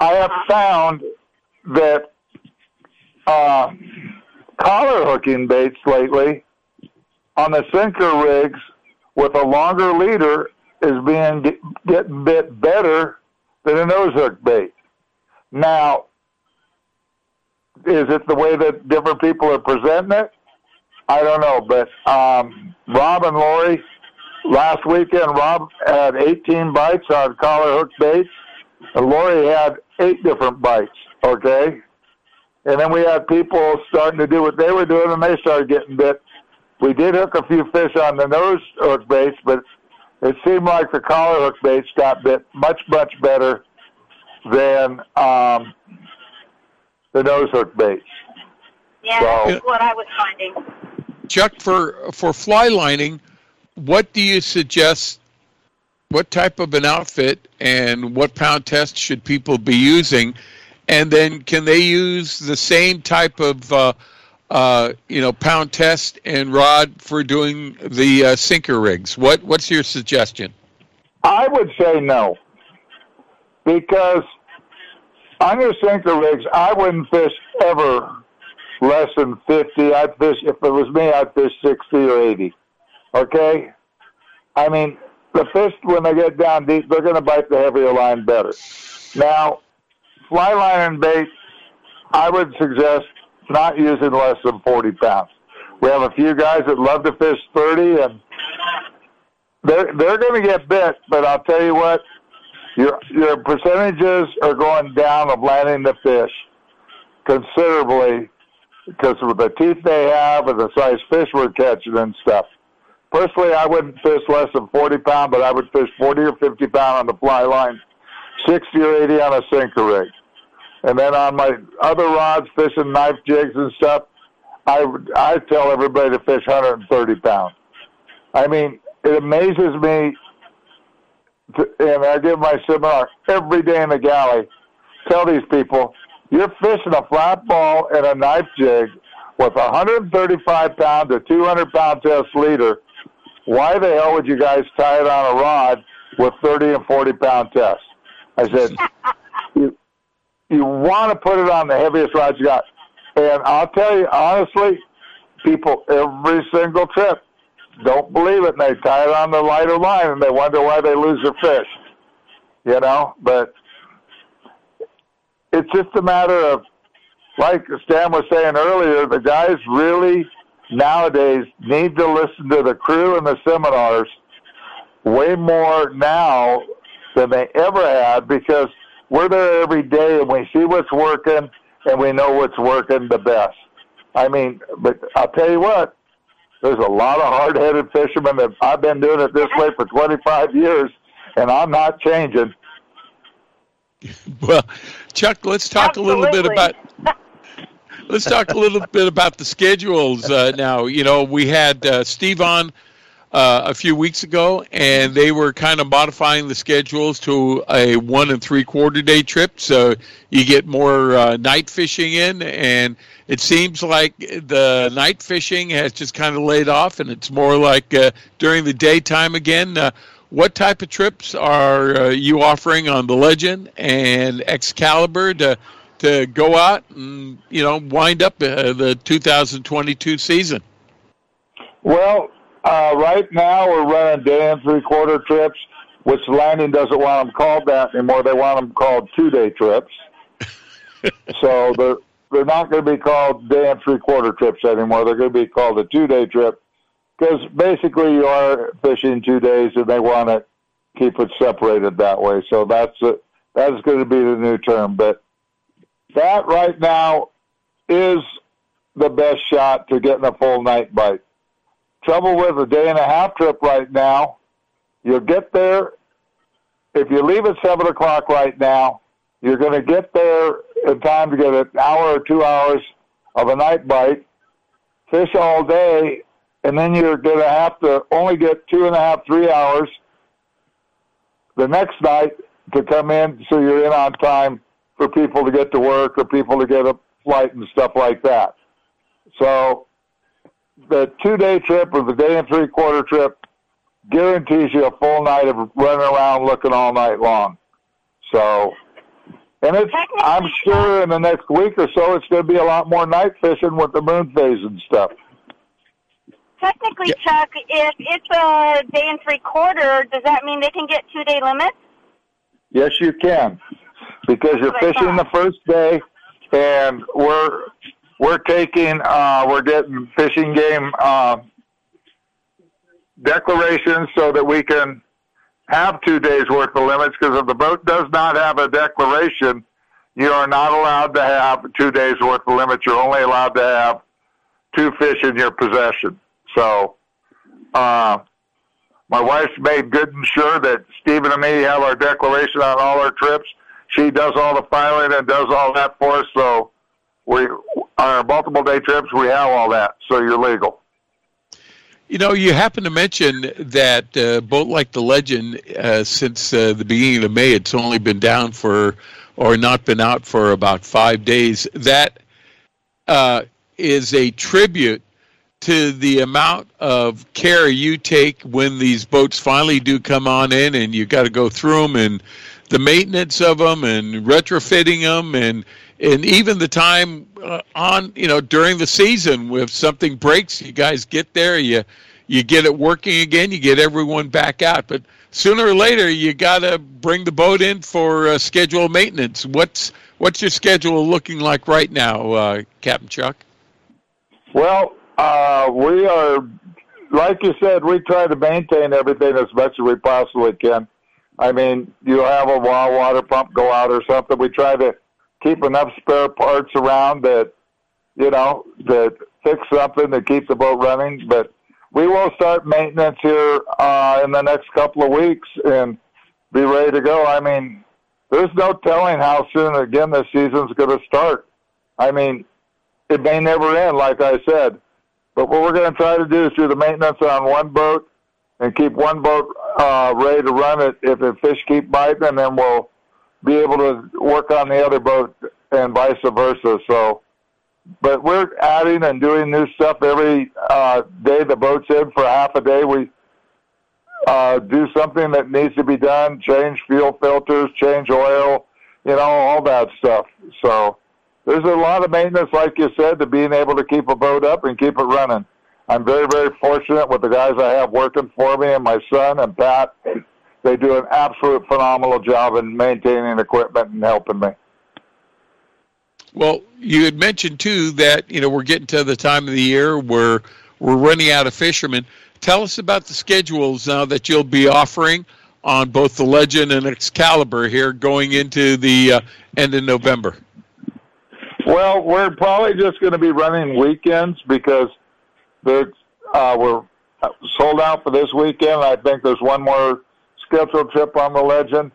I have found that uh, collar hooking baits lately on the sinker rigs with a longer leader is being get, getting bit better than a nose hook bait. Now, is it the way that different people are presenting it? I don't know, but um, Rob and Lori, last weekend, Rob had eighteen bites on collar hook baits, and Lori had eight different bites, okay? And then we had people starting to do what they were doing, and they started getting bit. We did hook a few fish on the nose hook baits, but it seemed like the collar hook baits got bit much, much better than um, the nose hook baits. Yeah, so, that's what I was finding. Chuck, for for fly lining, what do you suggest? What type of an outfit and what pound test should people be using? And then can they use the same type of uh, Uh, you know, pound test and rod for doing the uh, sinker rigs? What What's your suggestion? I would say no, because on your sinker rigs, I wouldn't fish ever less than fifty. I'd fish, if it was me, I'd fish sixty or eighty, okay? I mean, the fish, when they get down deep, they're going to bite the heavier line better. Now, fly line and bait, I would suggest not using less than forty pounds. We have a few guys that love to fish thirty, and they're, they're going to get bit, but I'll tell you what, your your percentages are going down of landing the fish considerably because of the teeth they have and the size fish we're catching and stuff. Personally, I wouldn't fish less than forty pounds, but I would fish forty or fifty pounds on the fly line, sixty or eighty on a sinker rig. And then on my other rods, fishing knife jigs and stuff, I, I tell everybody to fish one thirty pounds. I mean, it amazes me, to, and I give my seminar every day in the galley, tell these people, you're fishing a flat ball and a knife jig with a one thirty-five pound to two hundred pound test leader why the hell would you guys tie it on a rod with thirty and forty pound tests? I said, you, you want to put it on the heaviest rods you got. And I'll tell you, honestly, people every single trip don't believe it, and they tie it on the lighter line, and they wonder why they lose their fish. You know, but it's just a matter of, like Stan was saying earlier, the guys really nowadays need to listen to the crew and the seminars way more now than they ever had, because we're there every day and we see what's working and we know what's working the best. I mean, but I'll tell you what, there's a lot of hard-headed fishermen that I've been doing it this way for twenty-five years, and I'm not changing. Well, Chuck, let's talk Absolutely. a little bit about let's talk a little bit about the schedules uh, now. You know, we had uh, Steve on uh, a few weeks ago, and they were kind of modifying the schedules to a one and three quarter day trip, so you get more uh, night fishing in. And it seems like the night fishing has just kind of laid off, and it's more like uh, during the daytime again. Uh, What type of trips are uh, you offering on the Legend and Excalibur to to go out and, you know, wind up uh, the two thousand twenty-two season? Well, uh, right now we're running day and three-quarter trips, which Landing doesn't want them called that anymore. They want them called two-day trips. So they're, they're not going to be called day and three-quarter trips anymore. They're going to be called a two-day trip. Because basically you are fishing two days, and they want to keep it separated that way. So that's a, that's going to be the new term. But that right now is the best shot to getting a full night bite. Trouble with a day and a half trip right now, you'll get there. If you leave at seven o'clock right now, you're going to get there in time to get an hour or two hours of a night bite, fish all day, and then you're going to have to only get two and a half, three hours the next night to come in, so you're in on time for people to get to work or people to get a flight and stuff like that. So the two-day trip or the day and three-quarter trip guarantees you a full night of running around looking all night long. So, and it's, I'm sure in the next week or so it's going to be a lot more night fishing with the moon phase and stuff. Technically, yeah. Chuck, if it's a day and three-quarter, does that mean they can get two-day limits? Yes, you can, because you're fishing the first day, and we're we're taking uh, we're getting fishing game uh, declarations so that we can have two days worth of limits. Because if the boat does not have a declaration, you are not allowed to have two days worth of limits. You're only allowed to have two fish in your possession. So uh, my wife's made good and sure that Stephen and me have our declaration on all our trips. She does all the filing and does all that for us. So we, on our multiple-day trips, we have all that, so you're legal. You know, you happen to mention that uh, boat like the Legend, uh, since uh, the beginning of May, it's only been down for or not been out for about five days. That uh, is a tribute to the amount of care you take when these boats finally do come on in, and you got to go through them and the maintenance of them and retrofitting them, and and even the time on, you know, during the season, if something breaks, you guys get there, you you get it working again, you get everyone back out, but sooner or later you got to bring the boat in for uh, scheduled maintenance. What's what's your schedule looking like right now, uh, Captain Chuck? Well, Uh, we are, like you said, we try to maintain everything as much as we possibly can. I mean, you have a raw water pump go out or something. We try to keep enough spare parts around that, you know, that fix something to keep the boat running. But we will start maintenance here uh, in the next couple of weeks and be ready to go. I mean, there's no telling how soon, again, this season's going to start. I mean, it may never end, like I said. But what we're going to try to do is do the maintenance on one boat and keep one boat uh, ready to run it if the fish keep biting, and then we'll be able to work on the other boat and vice versa. So, but we're adding and doing new stuff every uh, day the boat's in for half a day. We uh, do something that needs to be done, change fuel filters, change oil, you know, all that stuff. So there's a lot of maintenance, like you said, to being able to keep a boat up and keep it running. I'm very, very fortunate with the guys I have working for me, and my son and Pat. They do an absolute phenomenal job in maintaining equipment and helping me. Well, you had mentioned, too, that, you know, we're getting to the time of the year where we're running out of fishermen. Tell us about the schedules now that you'll be offering on both the Legend and Excalibur here going into the uh, end of November. Well, we're probably just going to be running weekends because the, uh, we're sold out for this weekend. I think there's one more scheduled trip on the Legend.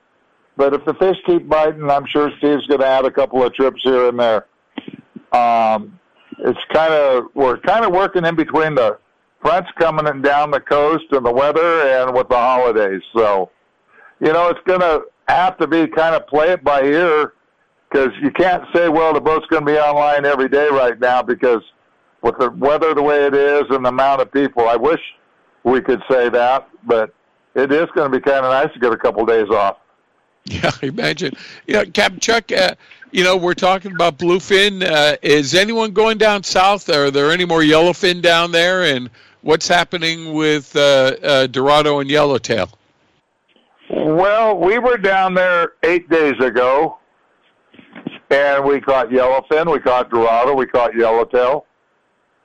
But if the fish keep biting, I'm sure Steve's going to add a couple of trips here and there. Um, it's kind of, we're kind of working in between the fronts coming in down the coast and the weather and with the holidays. So, you know, it's going to have to be kind of play it by ear because you can't say, well, the boat's going to be online every day right now because with the weather the way it is and the amount of people, I wish we could say that, but it is going to be kind of nice to get a couple of days off. Yeah, I imagine. You know, Captain Chuck, uh, you know, we're talking about bluefin. Uh, is anyone going down south? Are there any more yellowfin down there? And what's happening with uh, uh, Dorado and Yellowtail? Well, we were down there eight days ago, and we caught yellowfin, we caught Dorado, we caught Yellowtail.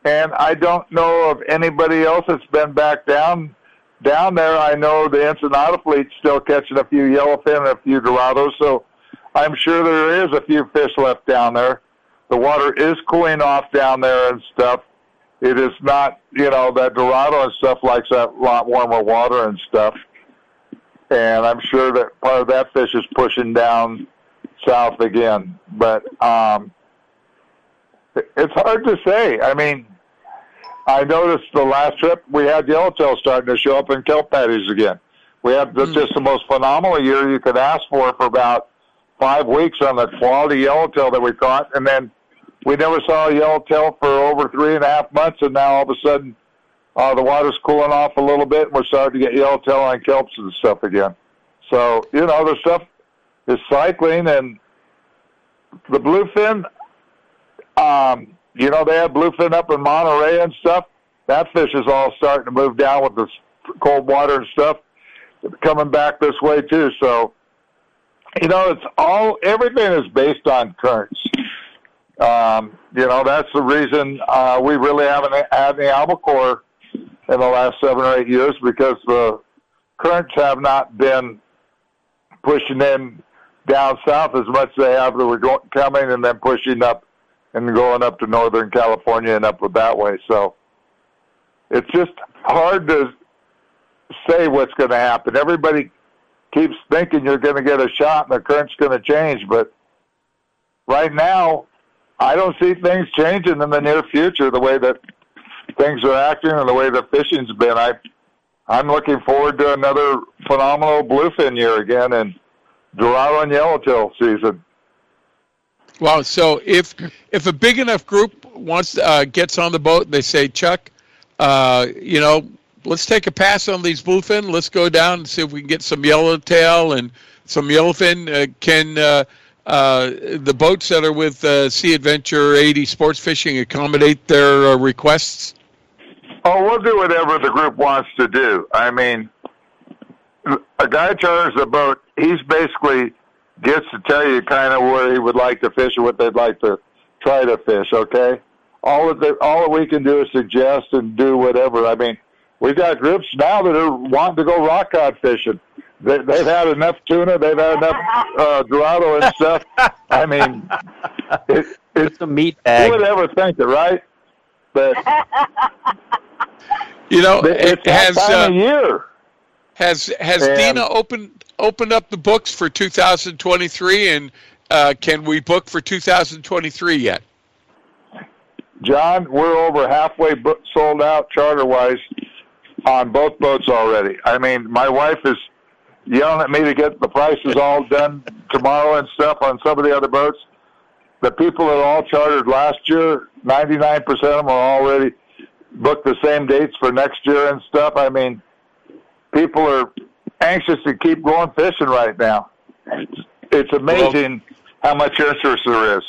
And I don't know of anybody else that's been back down Down there, I know the Ensenada fleet's still catching a few yellowfin and a few Dorados, so I'm sure there is a few fish left down there. The water is cooling off down there and stuff. It is not, you know, that Dorado and stuff likes that lot warmer water and stuff. And I'm sure that part of that fish is pushing down south again. But um, it's hard to say. I mean, I noticed the last trip we had yellowtail starting to show up in kelp patties again. We had mm. just the most phenomenal year you could ask for for about five weeks on the quality yellowtail that we caught. And then we never saw a yellowtail for over three and a half months. And now all of a sudden uh, the water's cooling off a little bit. And we're starting to get yellowtail on kelps and stuff again. So, you know, the stuff is cycling. And the bluefin, um, you know, they have bluefin up in Monterey and stuff. That fish is all starting to move down with the cold water and stuff coming back this way, too. So, you know, it's all, everything is based on currents. Um, you know, that's the reason uh, we really haven't had any albacore in the last seven or eight years because the currents have not been pushing in down south as much as they have that were going, coming and then pushing up and going up to Northern California and up that way. So it's just hard to say what's going to happen. Everybody keeps thinking you're going to get a shot and the current's going to change, but right now I don't see things changing in the near future the way that things are acting and the way the fishing's been. I, I'm looking forward to another phenomenal bluefin year again and Dorado and Yellowtail season. Well, so if if a big enough group wants uh, gets on the boat and they say, Chuck, uh, you know, let's take a pass on these bluefin. Let's go down and see if we can get some yellowtail and some yellowfin. Uh, can uh, uh, the boats that are with uh, Sea Adventure eighty Sports Fishing accommodate their uh, requests? Oh, we'll do whatever the group wants to do. I mean, a guy charters a boat, he's basically gets to tell you kind of where he would like to fish or what they'd like to try to fish, okay? All that the, all that we can do is suggest and do whatever. I mean, we've got groups now that are wanting to go rock cod fishing. They, they've had enough tuna. They've had enough uh, Dorado and stuff. I mean, it, it's a meat bag. Who would ever think it, right? But, you know, it, it has uh, a year. Has has and, Dina opened opened up the books for two thousand twenty-three, and uh, can we book for two thousand twenty-three yet? John, we're over halfway book, sold out charter-wise on both boats already. I mean, my wife is yelling at me to get the prices all done tomorrow and stuff on some of the other boats. The people that all chartered last year, ninety-nine percent of them are already booked the same dates for next year and stuff. I mean, people are anxious to keep going fishing right now. It's amazing well, how much interest there is.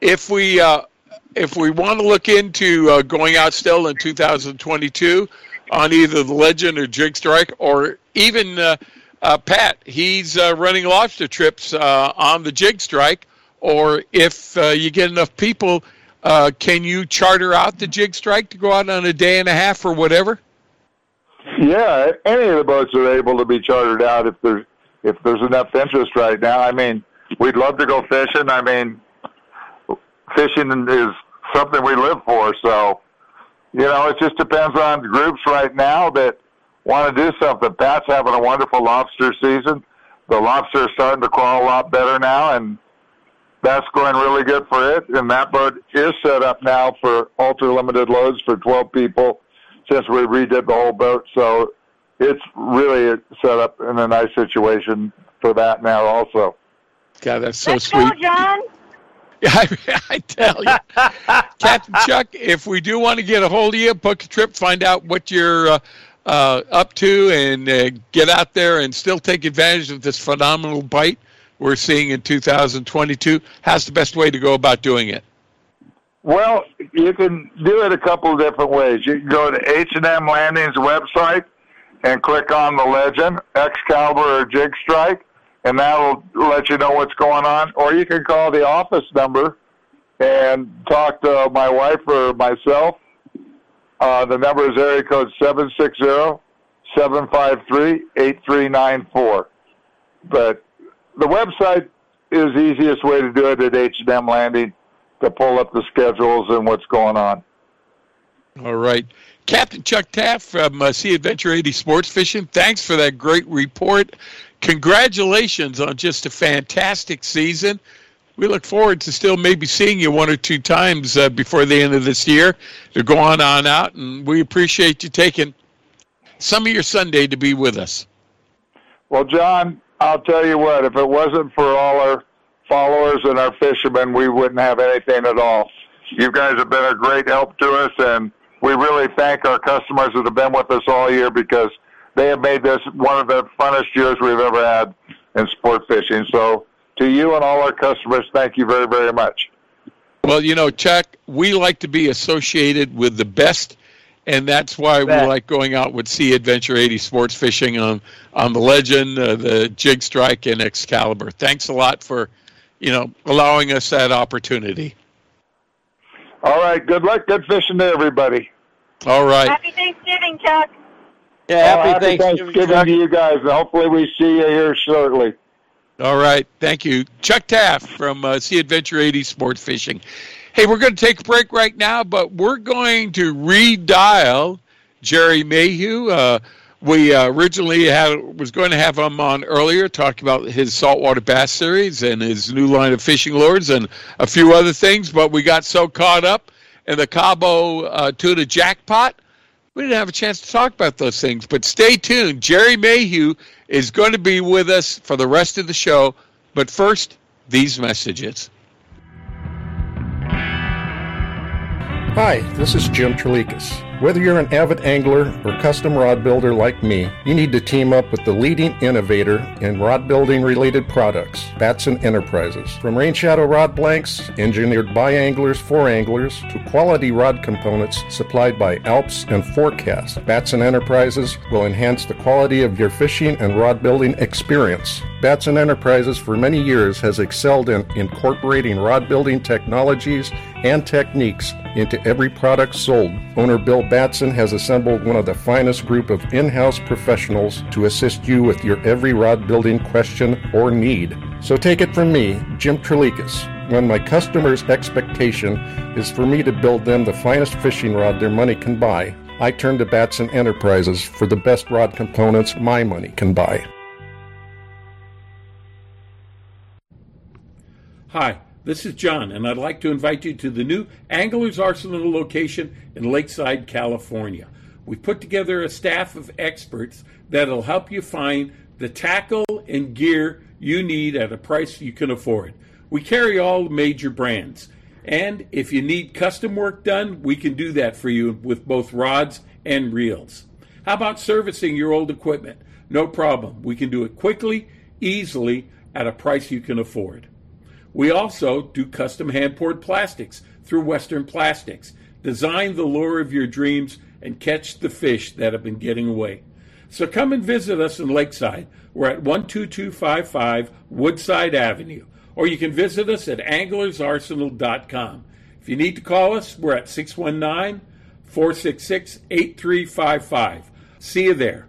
If we uh, if we want to look into uh, going out still in two thousand twenty-two on either the Legend or Jig Strike, or even uh, uh, Pat, he's uh, running lobster trips uh, on the Jig Strike, or if uh, you get enough people, uh, can you charter out the Jig Strike to go out on a day and a half or whatever? Yeah, any of the boats are able to be chartered out if there's if there's enough interest right now. I mean, we'd love to go fishing. I mean, fishing is something we live for. So, you know, it just depends on groups right now that want to do something. Pat's having a wonderful lobster season. The lobster is starting to crawl a lot better now, and that's going really good for it. And that boat is set up now for ultra-limited loads for twelve people, since we redid the whole boat. So it's really set up in a nice situation for that now also. God, that's so Let's sweet. Go, John. I, I tell you. Captain Chuck, if we do want to get a hold of you, book a trip, find out what you're uh, uh, up to, and uh, get out there and still take advantage of this phenomenal bite we're seeing in two thousand twenty-two, how's the best way to go about doing it? Well, you can do it a couple of different ways. You can go to H and M Landing's website and click on the Legend, Excalibur, or Jig Strike, and that'll let you know what's going on. Or you can call the office number and talk to my wife or myself. Uh, the number is area code seven six zero, seven five three, eight three nine four. But the website is the easiest way to do it at H and M Landing, to pull up the schedules and what's going on. All right. Captain Chuck Taft from uh, Sea Adventure eighty Sports Fishing, thanks for that great report. Congratulations on just a fantastic season. We look forward to still maybe seeing you one or two times uh, before the end of this year to go on on out, and we appreciate you taking some of your Sunday to be with us. Well, John, I'll tell you what, if it wasn't for all our followers and our fishermen, we wouldn't have anything at all. You guys have been a great help to us, and we really thank our customers that have been with us all year, because they have made this one of the funnest years we've ever had in sport fishing. So to you and all our customers, thank you very, very much. Well, you know, Chuck, we like to be associated with the best, and that's why we like going out with Sea Adventure eighty Sports Fishing on, on the Legend, uh, the Jig Strike, and Excalibur. Thanks a lot for you know, allowing us that opportunity. All right. Good luck. Good fishing to everybody. All right. Happy Thanksgiving, Chuck. Yeah, happy, oh, happy Thanksgiving, Thanksgiving Chuck. to you guys. And hopefully we see you here shortly. All right. Thank you. Chuck Taft from uh, Sea Adventure eighty Sports Fishing. Hey, we're going to take a break right now, but we're going to redial Jerry Mayhew. Uh, we uh, originally had, was going to have him on earlier, talk about his Saltwater Bass Series and his new line of fishing lures and a few other things, but we got so caught up in the Cabo uh, Tuna Jackpot, we didn't have a chance to talk about those things. But stay tuned. Jerry Mayhew is going to be with us for the rest of the show. But first, these messages. Hi, this is Jim Trelikas. Whether you're an avid angler or custom rod builder like me, you need to team up with the leading innovator in rod building related products, Batson Enterprises. From rain shadow rod blanks engineered by anglers for anglers to quality rod components supplied by Alps and Forecast, Batson Enterprises will enhance the quality of your fishing and rod building experience. Batson Enterprises for many years has excelled in incorporating rod building technologies and techniques into every product sold. Owner Bill Batson has assembled one of the finest group of in-house professionals to assist you with your every rod building question or need. So take it from me, Jim Trelikas, when my customer's expectation is for me to build them the finest fishing rod their money can buy, I turn to Batson Enterprises for the best rod components my money can buy. Hi. This is John, and I'd like to invite you to the new Anglers Arsenal location in Lakeside, California. We've put together a staff of experts that'll help you find the tackle and gear you need at a price you can afford. We carry all the major brands, and if you need custom work done, we can do that for you with both rods and reels. How about servicing your old equipment? No problem. We can do it quickly, easily, at a price you can afford. We also do custom hand-poured plastics through Western Plastics. Design the lure of your dreams and catch the fish that have been getting away. So come and visit us in Lakeside. We're at one two two five five Woodside Avenue. Or you can visit us at anglers arsenal dot com. If you need to call us, we're at six one nine, four six six, eight three five five. See you there.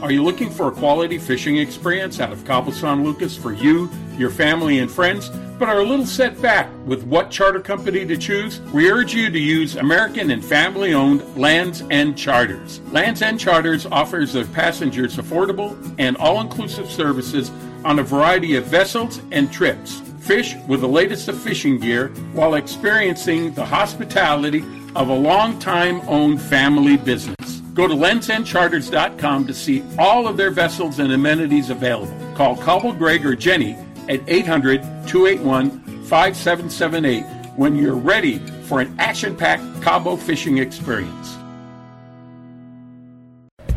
Are you looking for a quality fishing experience out of Cabo San Lucas for you, your family, and friends, but are a little set back with what charter company to choose? We urge you to use American and family-owned Lands End Charters. Lands End Charters offers their passengers affordable and all-inclusive services on a variety of vessels and trips. Fish with the latest of fishing gear while experiencing the hospitality of a long-time-owned family business. Go to lands end charters dot com to see all of their vessels and amenities available. Call Cobble, Greg, or Jenny at eight hundred, two eight one, five seven seven eight when you're ready for an action-packed Cabo fishing experience.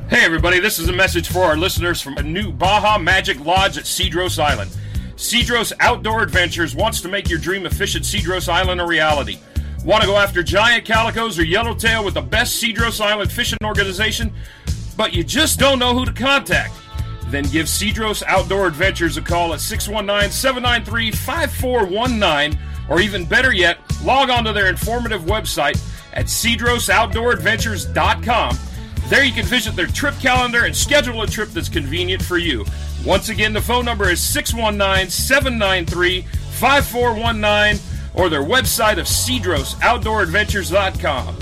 Hey everybody, this is a message for our listeners from a new Baja Magic Lodge at Cedros Island. Cedros Outdoor Adventures wants to make your dream of fish at Cedros Island a reality. Want to go after giant calicos or yellowtail with the best Cedros Island fishing organization, but you just don't know who to contact? Then give Cedros Outdoor Adventures a call at six one nine, seven nine three, five four one nine, or even better yet, log on to their informative website at cedros outdoor adventures dot com. There you can visit their trip calendar and schedule a trip that's convenient for you. Once again, the phone number is six one nine, seven nine three, five four one nine, or their website of cedros outdoor adventures dot com.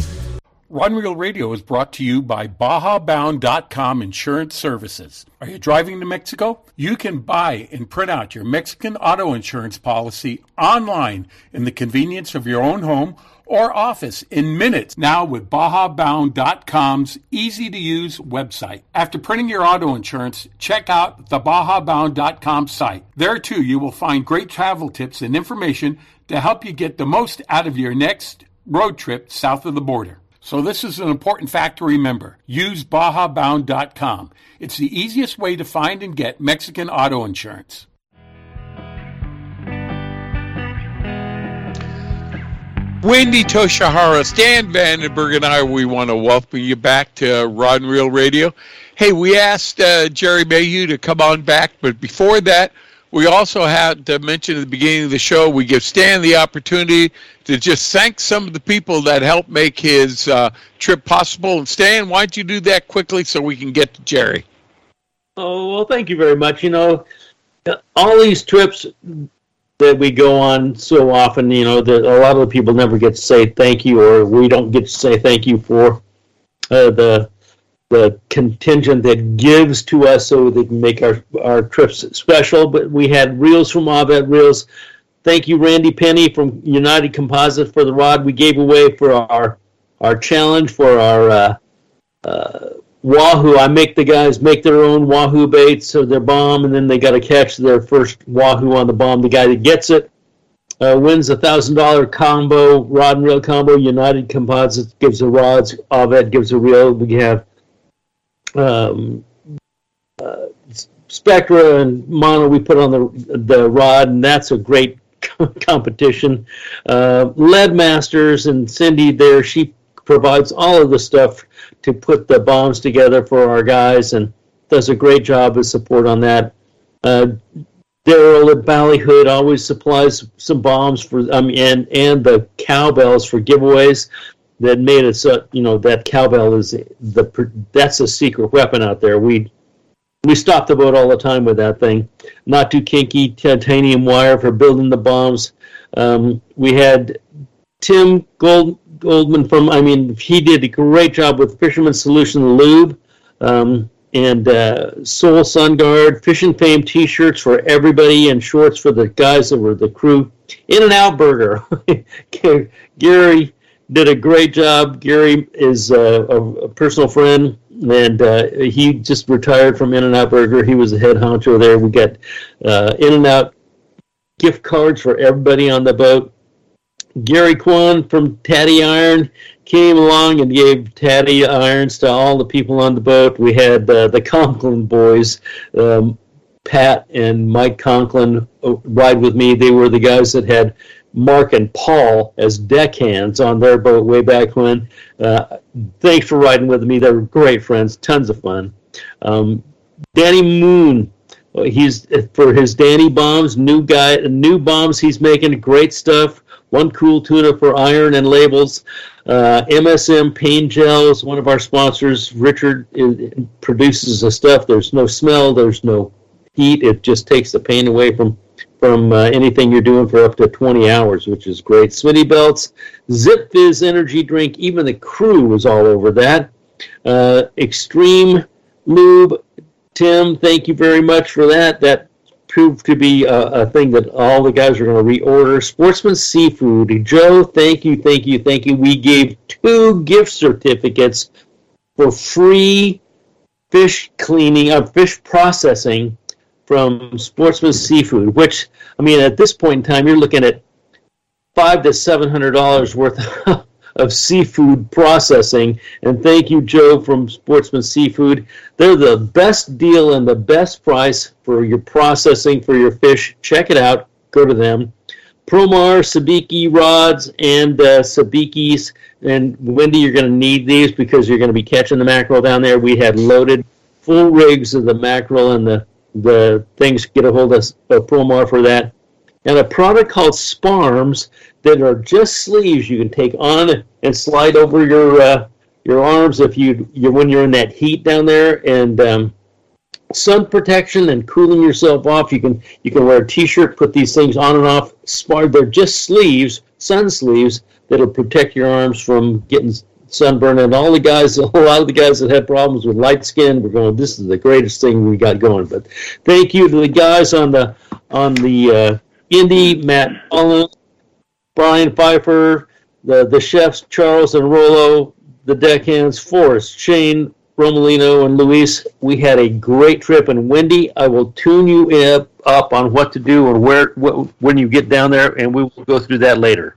Rod and Reel Radio is brought to you by Baja Bound dot com Insurance Services. Are you driving to Mexico? You can buy and print out your Mexican auto insurance policy online in the convenience of your own home or office in minutes now with Baja Bound dot com's easy-to-use website. After printing your auto insurance, check out the Baja Bound dot com site. There, too, you will find great travel tips and information to help you get the most out of your next road trip south of the border. So this is an important fact to remember. Use Baja Bound dot com. It's the easiest way to find and get Mexican auto insurance. Wendy Toshihara, Stan Vanderberg, and I, we want to welcome you back to Rod and Reel Radio. Hey, we asked uh, Jerry Mayhew to come on back, but before that, we also had to mention at the beginning of the show, we give Stan the opportunity to just thank some of the people that helped make his uh, trip possible. And Stan, why don't you do that quickly so we can get to Jerry? Oh, well, thank you very much. You know, all these trips that we go on so often, you know, the, a lot of the people never get to say thank you, or we don't get to say thank you for uh, the the contingent that gives to us so they can make our, our trips special. But we had reels from Abed Reels. Thank you, Randy Penny from United Composites, for the rod we gave away for our our challenge for our uh, uh, wahoo. I make the guys make their own wahoo baits, so they're bomb, and then they got to catch their first wahoo on the bomb. The guy that gets it uh, wins a one thousand dollars combo, rod and reel combo. United Composites gives the rods. Abed gives a reel. We have Um, uh, Spectra and Mono we put on the the rod, and that's a great competition. Uh, Lead Masters and Cindy there, she provides all of the stuff to put the bombs together for our guys and does a great job of support on that. Uh, Daryl at Ballyhood always supplies some bombs for um and and the cowbells for giveaways. That made it so, you know, that cowbell is the that's a secret weapon out there. We we stop the boat all the time with that thing. Not too kinky titanium wire for building the bombs. Um, we had Tim Gold, Goldman from I mean he did a great job with Fisherman's Solution lube. Um, And uh, Soul Sun Guard, Fish and Fame T-shirts for everybody, and shorts for the guys that were the crew. In-N-Out Burger. Gary did a great job. Gary is uh, a, a personal friend, and uh, he just retired from In-N-Out Burger. He was the head honcho there. We got uh, In-N-Out gift cards for everybody on the boat. Gary Kwan from Taddy Iron came along and gave Taddy Irons to all the people on the boat. We had uh, the Conklin boys, um, Pat and Mike Conklin, uh, ride with me. They were the guys that had Mark and Paul as deckhands on their boat way back when. Uh, thanks for riding with me. They were great friends, tons of fun. Um, Danny Moon. He's for his Danny bombs, new guy, new bombs. He's making great stuff. One Cool Tuna for iron and labels. Uh, M S M Paint Gels, one of our sponsors. Richard is, produces the stuff. There's no smell. There's no heat. It just takes the pain away from, from uh, anything you're doing for up to twenty hours, which is great. Smitty Belts, Zip Fizz Energy Drink. Even the crew was all over that. Uh, Extreme Lube. Tim, thank you very much for that. That proved to be a, a thing that all the guys are going to reorder. Sportsman Seafood. Joe, thank you, thank you, thank you. We gave two gift certificates for free fish cleaning, uh, fish processing from Sportsman Seafood, which, I mean, at this point in time, you're looking at five hundred to seven hundred dollars worth of of seafood processing, and thank you, Joe, from Sportsman Seafood. They're the best deal and the best price for your processing for your fish. Check it out. Go to them. Promar, Sabiki rods, and uh, Sabikis, and Wendy, you're going to need these because you're going to be catching the mackerel down there. We had loaded full rigs of the mackerel, and the, the things get a hold of uh, Promar for that. And a product called Sparms that are just sleeves you can take on and slide over your uh, your arms if you you're, when you're in that heat down there, and um, sun protection and cooling yourself off. You can you can wear a T-shirt, put these things on and off. Spar, they're just sleeves, sun sleeves that'll protect your arms from getting sunburn. And all the guys, a lot of the guys that had problems with light skin, were going, this is the greatest thing we got going. But thank you to the guys on the on the. Uh, Indy, Matt Cullen, Brian Pfeiffer, the, the chefs, Charles and Rolo, the deckhands, Forrest, Shane, Romolino, and Luis. We had a great trip. And, Wendy, I will tune you up on what to do and where what, when you get down there, and we will go through that later.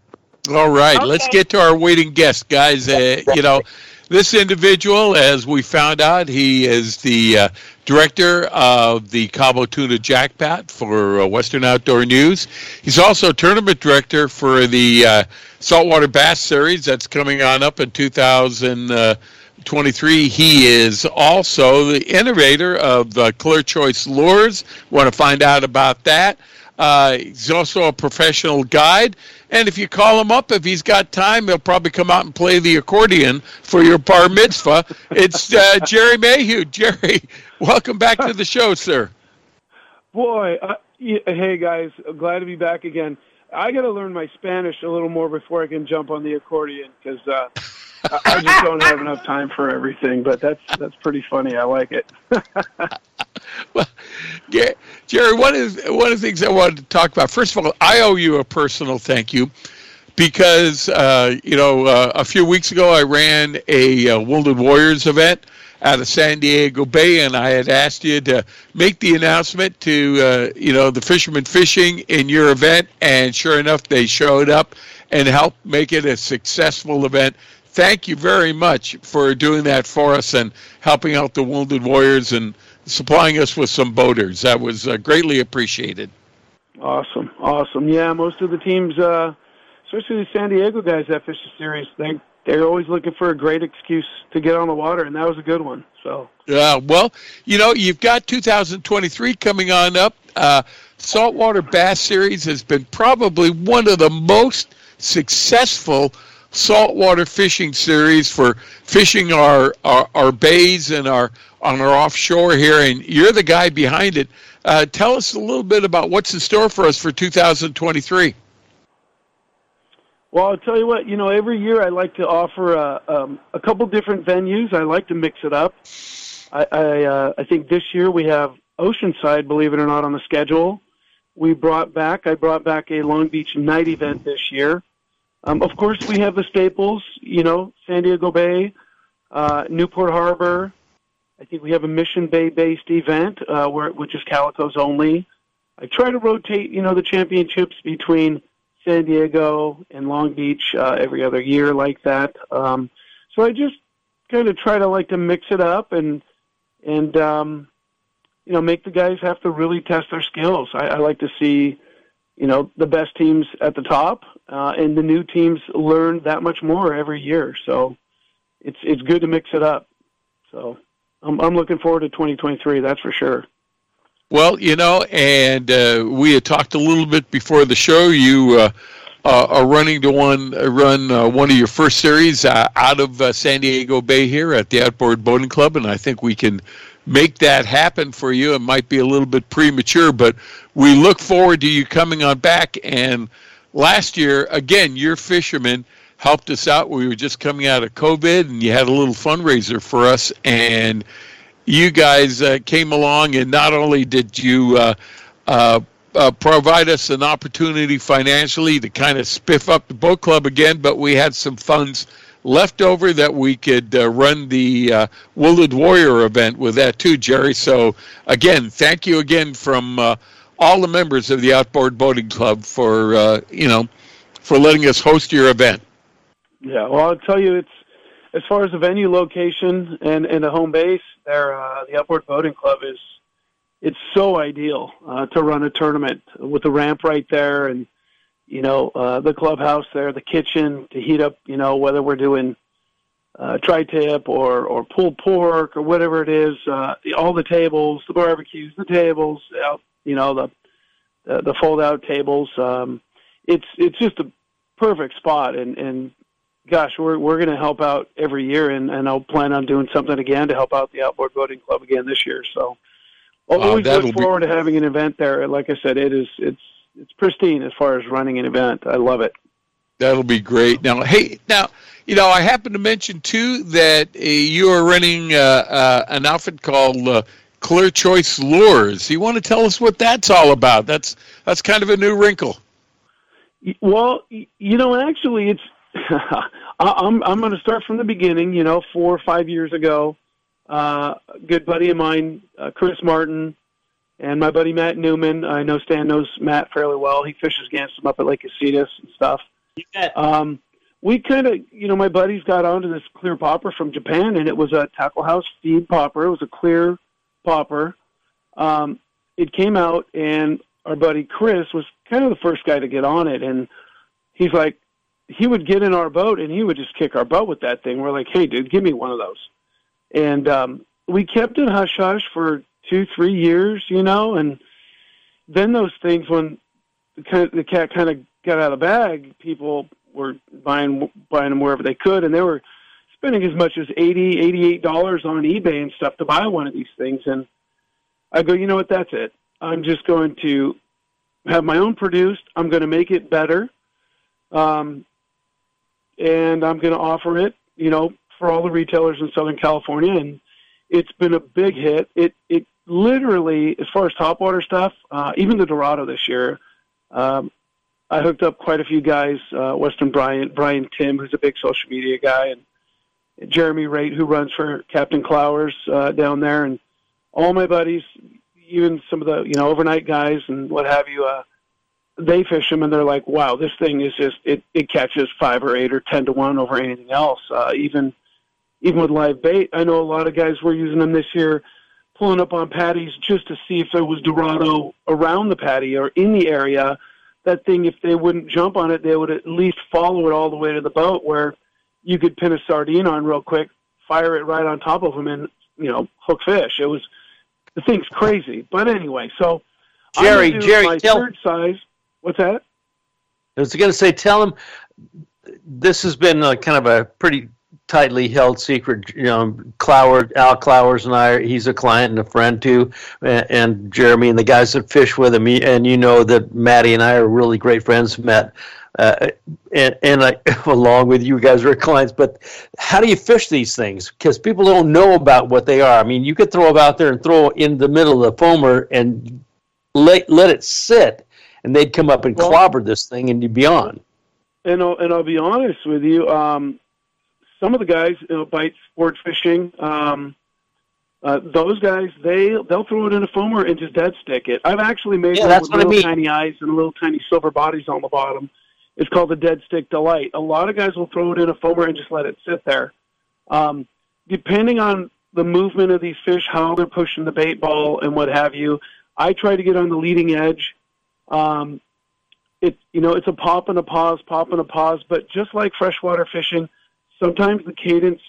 All right. Okay. Let's get to our waiting guest, guys. Uh, you know, this individual, as we found out, he is the uh, director of the Cabo Tuna Jackpot for uh, Western Outdoor News. He's also tournament director for the uh, Saltwater Bass Series that's coming on up in two thousand twenty-three. He is also the innovator of the Clear Choice Lures. Want to find out about that. Uh, he's also a professional guide, and if you call him up, if he's got time, he'll probably come out and play the accordion for your bar mitzvah. It's uh, Jerry Mayhew. Jerry, welcome back to the show, sir. Boy, uh, yeah, hey, guys, I'm glad to be back again. I got to learn my Spanish a little more before I can jump on the accordion, because uh, I, I just don't have enough time for everything, but that's, that's pretty funny. I like it. Well, yeah, Jerry, one of, the, one of the things I wanted to talk about, first of all, I owe you a personal thank you because, uh, you know, uh, a few weeks ago I ran a uh, Wounded Warriors event out of San Diego Bay, and I had asked you to make the announcement to, uh, you know, the fishermen fishing in your event, and sure enough, they showed up and helped make it a successful event. Thank you very much for doing that for us and helping out the Wounded Warriors and supplying us with some boaters. That was uh, greatly appreciated. Awesome, awesome. Yeah, most of the teams, uh, especially the San Diego guys that fish the series, they, they're always looking for a great excuse to get on the water, and that was a good one. So. Yeah, well, you know, you've got two thousand twenty-three coming on up. Uh, Saltwater Bass Series has been probably one of the most successful saltwater fishing series for fishing our, our, our bays and our on our offshore here, and you're the guy behind it. Uh, tell us a little bit about what's in store for us for two thousand twenty-three. Well, I'll tell you what, you know, every year I like to offer a, um, a couple different venues. I like to mix it up. I, I, uh, I think this year we have Oceanside, believe it or not, on the schedule. We brought back, I brought back a Long Beach night event this year. Um, of course, we have the staples, you know, San Diego Bay, uh, Newport Harbor. I think we have a Mission Bay-based event, uh, where, which is Calicos only. I try to rotate, you know, the championships between San Diego and Long Beach uh, every other year like that. Um, so I just kind of try to like to mix it up and, and um, you know, make the guys have to really test their skills. I, I like to see, you know, the best teams at the top, uh, and the new teams learn that much more every year. So it's it's good to mix it up. So I'm, I'm looking forward to twenty twenty-three, that's for sure. Well, you know, and uh, we had talked a little bit before the show. You uh, uh, are running to one uh, run uh, one of your first series uh, out of uh, San Diego Bay here at the Outboard Boating Club, and I think we can make that happen for you. It might be a little bit premature, but we look forward to you coming on back. And last year, again, your fishermen helped us out. We were just coming out of COVID, and you had a little fundraiser for us, and you guys uh, came along, and not only did you uh, uh, uh, provide us an opportunity financially to kind of spiff up the boat club again, but we had some funds left over that we could uh, run the uh, Wounded Warrior event with that too, Jerry. So, again, thank you again from uh, all the members of the Outboard Boating Club for, uh, you know, for letting us host your event. Yeah, well, I'll tell you, it's as far as the venue location and, and the home base, there, uh, the Outboard Boating Club is, it's so ideal uh, to run a tournament with the ramp right there and, you know, uh, the clubhouse there, the kitchen to heat up, you know, whether we're doing uh, tri-tip or, or pulled pork or whatever it is, uh, all the tables, the barbecues, the tables, you know, the the, the fold-out tables. Um, it's it's just a perfect spot, and, and gosh, we're we're going to help out every year, and, and I'll plan on doing something again to help out the Outboard Boating Club again this year. So I'll wow, always look forward be... to having an event there. Like I said, it is it's it's pristine as far as running an event. I love it. That'll be great. Now, hey, now you know I happen to mention too that uh, you are running uh, uh, an outfit called uh, Clear Choice Lures. You want to tell us what that's all about? That's that's kind of a new wrinkle. Well, you know, actually, it's. I'm I'm going to start from the beginning. You know, four or five years ago, uh, a good buddy of mine, uh, Chris Martin, and my buddy Matt Newman. I know Stan knows Matt fairly well. He fishes against him up at Lake Casitas and stuff. Yeah. Um, we kind of, you know, my buddies got onto this clear popper from Japan, and it was a tackle house feed popper. It was a clear popper. Um, it came out, and our buddy Chris was kind of the first guy to get on it, and he's like, he would get in our boat and he would just kick our butt with that thing. We're like, hey, dude, give me one of those. And um, we kept it hush-hush for two, three years, you know, and then those things, when the cat kind of got out of the bag, people were buying buying them wherever they could, and they were spending as much as eighty dollars, eighty-eight dollars on eBay and stuff to buy one of these things. And I go, you know what, that's it. I'm just going to have my own produced. I'm going to make it better. Um, And I'm going to offer it, you know, for all the retailers in Southern California. And it's been a big hit. It it literally, as far as topwater stuff, uh, even the Dorado this year, um, I hooked up quite a few guys, uh, Western Brian, Brian Tim, who's a big social media guy, and Jeremy Raitt, who runs for Captain Clowers uh, down there. And all my buddies, even some of the, you know, overnight guys and what have you, uh, they fish them, and they're like, wow, this thing is just, it, it catches five or eight or ten to one over anything else. Uh, even even with live bait, I know a lot of guys were using them this year, pulling up on patties just to see if there was Dorado around the patty or in the area. That thing, if they wouldn't jump on it, they would at least follow it all the way to the boat where you could pin a sardine on real quick, fire it right on top of them, and, you know, hook fish. It was, the thing's crazy. But anyway, so Jerry, I'm Jerry, my tell third size. What's that? I was going to say, tell him this has been a, kind of a pretty tightly held secret. You know, Cloward, Al Clowers and I, he's a client and a friend too, and, and Jeremy and the guys that fish with him. And you know that Maddie and I are really great friends, Matt. Uh, and and I, along with you guys, are clients. But how do you fish these things? Because people don't know about what they are. I mean, you could throw them out there and throw in the middle of the foamer and let let it sit, and they'd come up and well, clobber this thing, and you'd be on. And I'll, and I'll be honest with you. Um, some of the guys you know, bite sport fishing. Um, uh, those guys, they they'll throw it in a foamer and just dead stick it. I've actually made yeah, them with little I mean. tiny eyes and little tiny silver bodies on the bottom. It's called the Dead Stick Delight. A lot of guys will throw it in a foamer and just let it sit there. Um, depending on the movement of these fish, how they're pushing the bait ball and what have you, I try to get on the leading edge. Um, it, you know, it's a pop and a pause, pop and a pause, but just like freshwater fishing, sometimes the cadence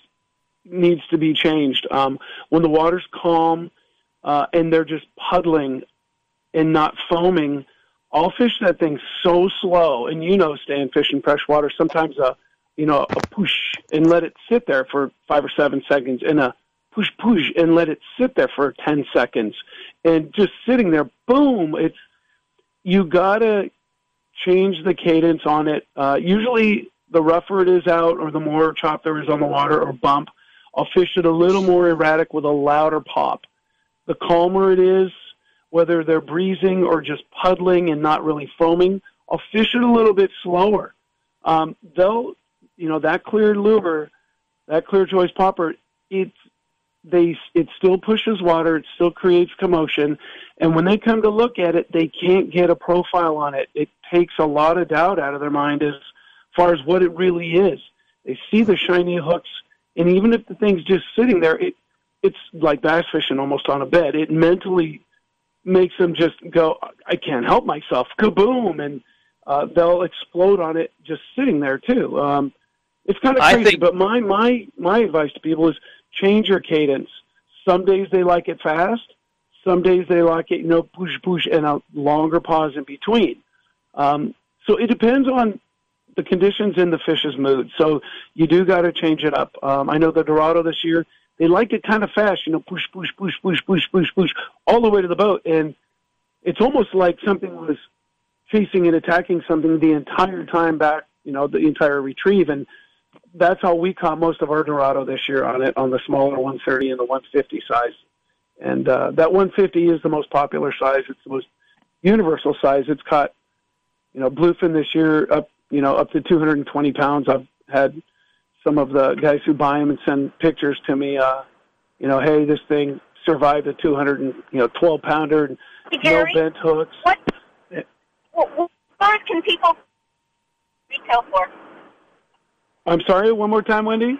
needs to be changed. Um, when the water's calm uh, and they're just puddling and not foaming, I'll fish that thing so slow, and you know, Stan, fishing freshwater, sometimes a, you know, a push and let it sit there for five or seven seconds, and a push, push, and let it sit there for ten seconds, and just sitting there, boom, it's, you gotta change the cadence on it. Uh, usually the rougher it is out or the more chop there is on the water or bump, I'll fish it a little more erratic with a louder pop. The calmer it is, whether they're breezing or just puddling and not really foaming, I'll fish it a little bit slower. Um, though, you know, that clear lure, that Clear Choice popper, it's, they, it still pushes water, it still creates commotion, and when they come to look at it, they can't get a profile on it. It takes a lot of doubt out of their mind as far as what it really is. They see the shiny hooks, and even if the thing's just sitting there, it it's like bass fishing almost on a bed. It mentally makes them just go, I can't help myself, kaboom, and uh, they'll explode on it just sitting there too. Um, it's kind of crazy, think, but my, my, my advice to people is change your cadence. Some days they like it fast. Some days they like it, you know, push, push, and a longer pause in between. Um, so it depends on the conditions and the fish's mood. So you do got to change it up. Um, I know the Dorado this year, they liked it kind of fast, you know, push, push, push, push, push, push, push, all the way to the boat. And it's almost like something was chasing and attacking something the entire time back, you know, the entire retrieve. And that's how we caught most of our Dorado this year on it, on the smaller one thirty and the one fifty size. And uh, that one fifty is the most popular size. It's the most universal size. It's caught, you know, bluefin this year up, you know, up to two hundred twenty pounds. I've had some of the guys who buy them and send pictures to me, uh, you know, hey, this thing survived a two hundred twelve pounder, and, you know, Gary, no bent hooks. What, yeah. what, what size can people retail for? I'm sorry, one more time, Wendy?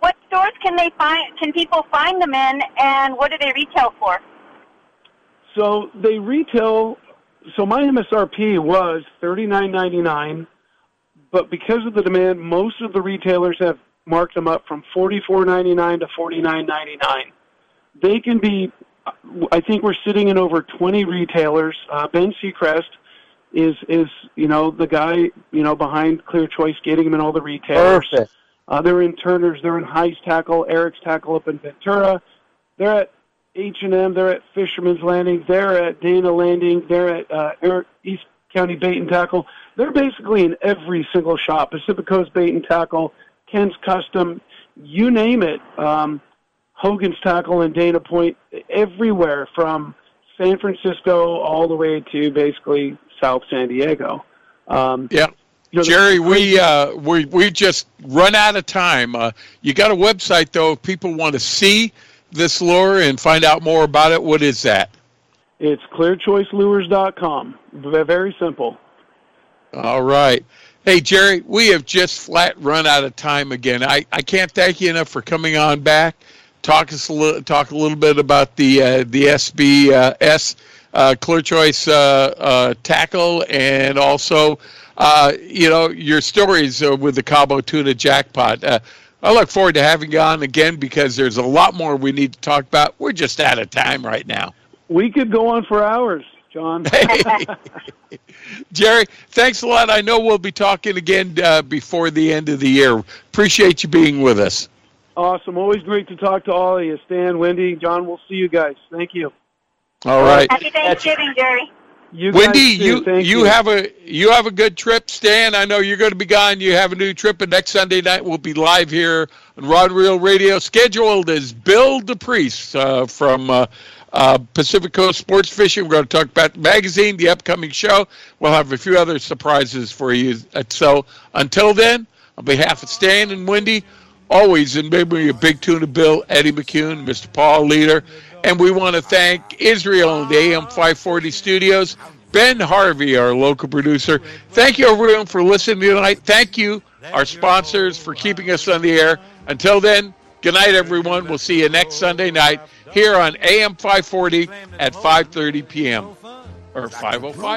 What stores can they find? Can people find them in, and what do they retail for? So they retail, so my M S R P was thirty-nine ninety-nine. But because of the demand, most of the retailers have marked them up from forty-four ninety-nine to forty-nine ninety-nine. They can be, I think we're sitting in over twenty retailers. Uh, Ben Seacrest is, is, you know, the guy, you know, behind Clear Choice, getting them in all the retailers. Perfect. Uh, they're in Turner's, they're in Heist Tackle, Eric's Tackle up in Ventura. They're at H and M, they're at Fisherman's Landing, they're at Dana Landing, they're at uh, Eric East County Bait and Tackle. They're basically in every single shop. Pacific Coast Bait and Tackle, Ken's Custom, you name it. Um, Hogan's Tackle and Dana Point, everywhere from San Francisco all the way to basically South San Diego. Um, yeah, you know, Jerry, we uh, we we just run out of time. Uh, you got a website though? If people want to see this lure and find out more about it, what is that? It's clear choice lures dot com. Very simple. All right. Hey, Jerry, we have just flat run out of time again. I, I can't thank you enough for coming on back. Talk us a little, talk a little bit about the uh, the S B S uh, Clear Choice uh, uh, tackle, and also, uh, you know, your stories uh, with the Cabo Tuna Jackpot. Uh, I look forward to having you on again because there's a lot more we need to talk about. We're just out of time right now. We could go on for hours, John. Jerry, thanks a lot. I know we'll be talking again uh, before the end of the year. Appreciate you being with us. Awesome. Always great to talk to all of you. Stan, Wendy, John, we'll see you guys. Thank you. All right. Happy Thanksgiving, Jerry. You Wendy, you, you you have a you have a good trip. Stan, I know you're going to be gone. You have a new trip, and next Sunday night we'll be live here on Rod and Reel Radio. Scheduled is Bill DePriest uh, from uh, uh, Pacific Coast Sports Fishing. We're going to talk about the magazine, the upcoming show. We'll have a few other surprises for you. So until then, on behalf of Stan and Wendy, always in memory of Big Tuna Bill, Eddie McCune, Mister Paul Leader. And we want to thank Israel and the A M five forty studios, Ben Harvey, our local producer. Thank you, everyone, for listening tonight. Thank you, our sponsors, for keeping us on the air. Until then, good night, everyone. We'll see you next Sunday night here on A M five forty at five thirty p.m. or five oh five.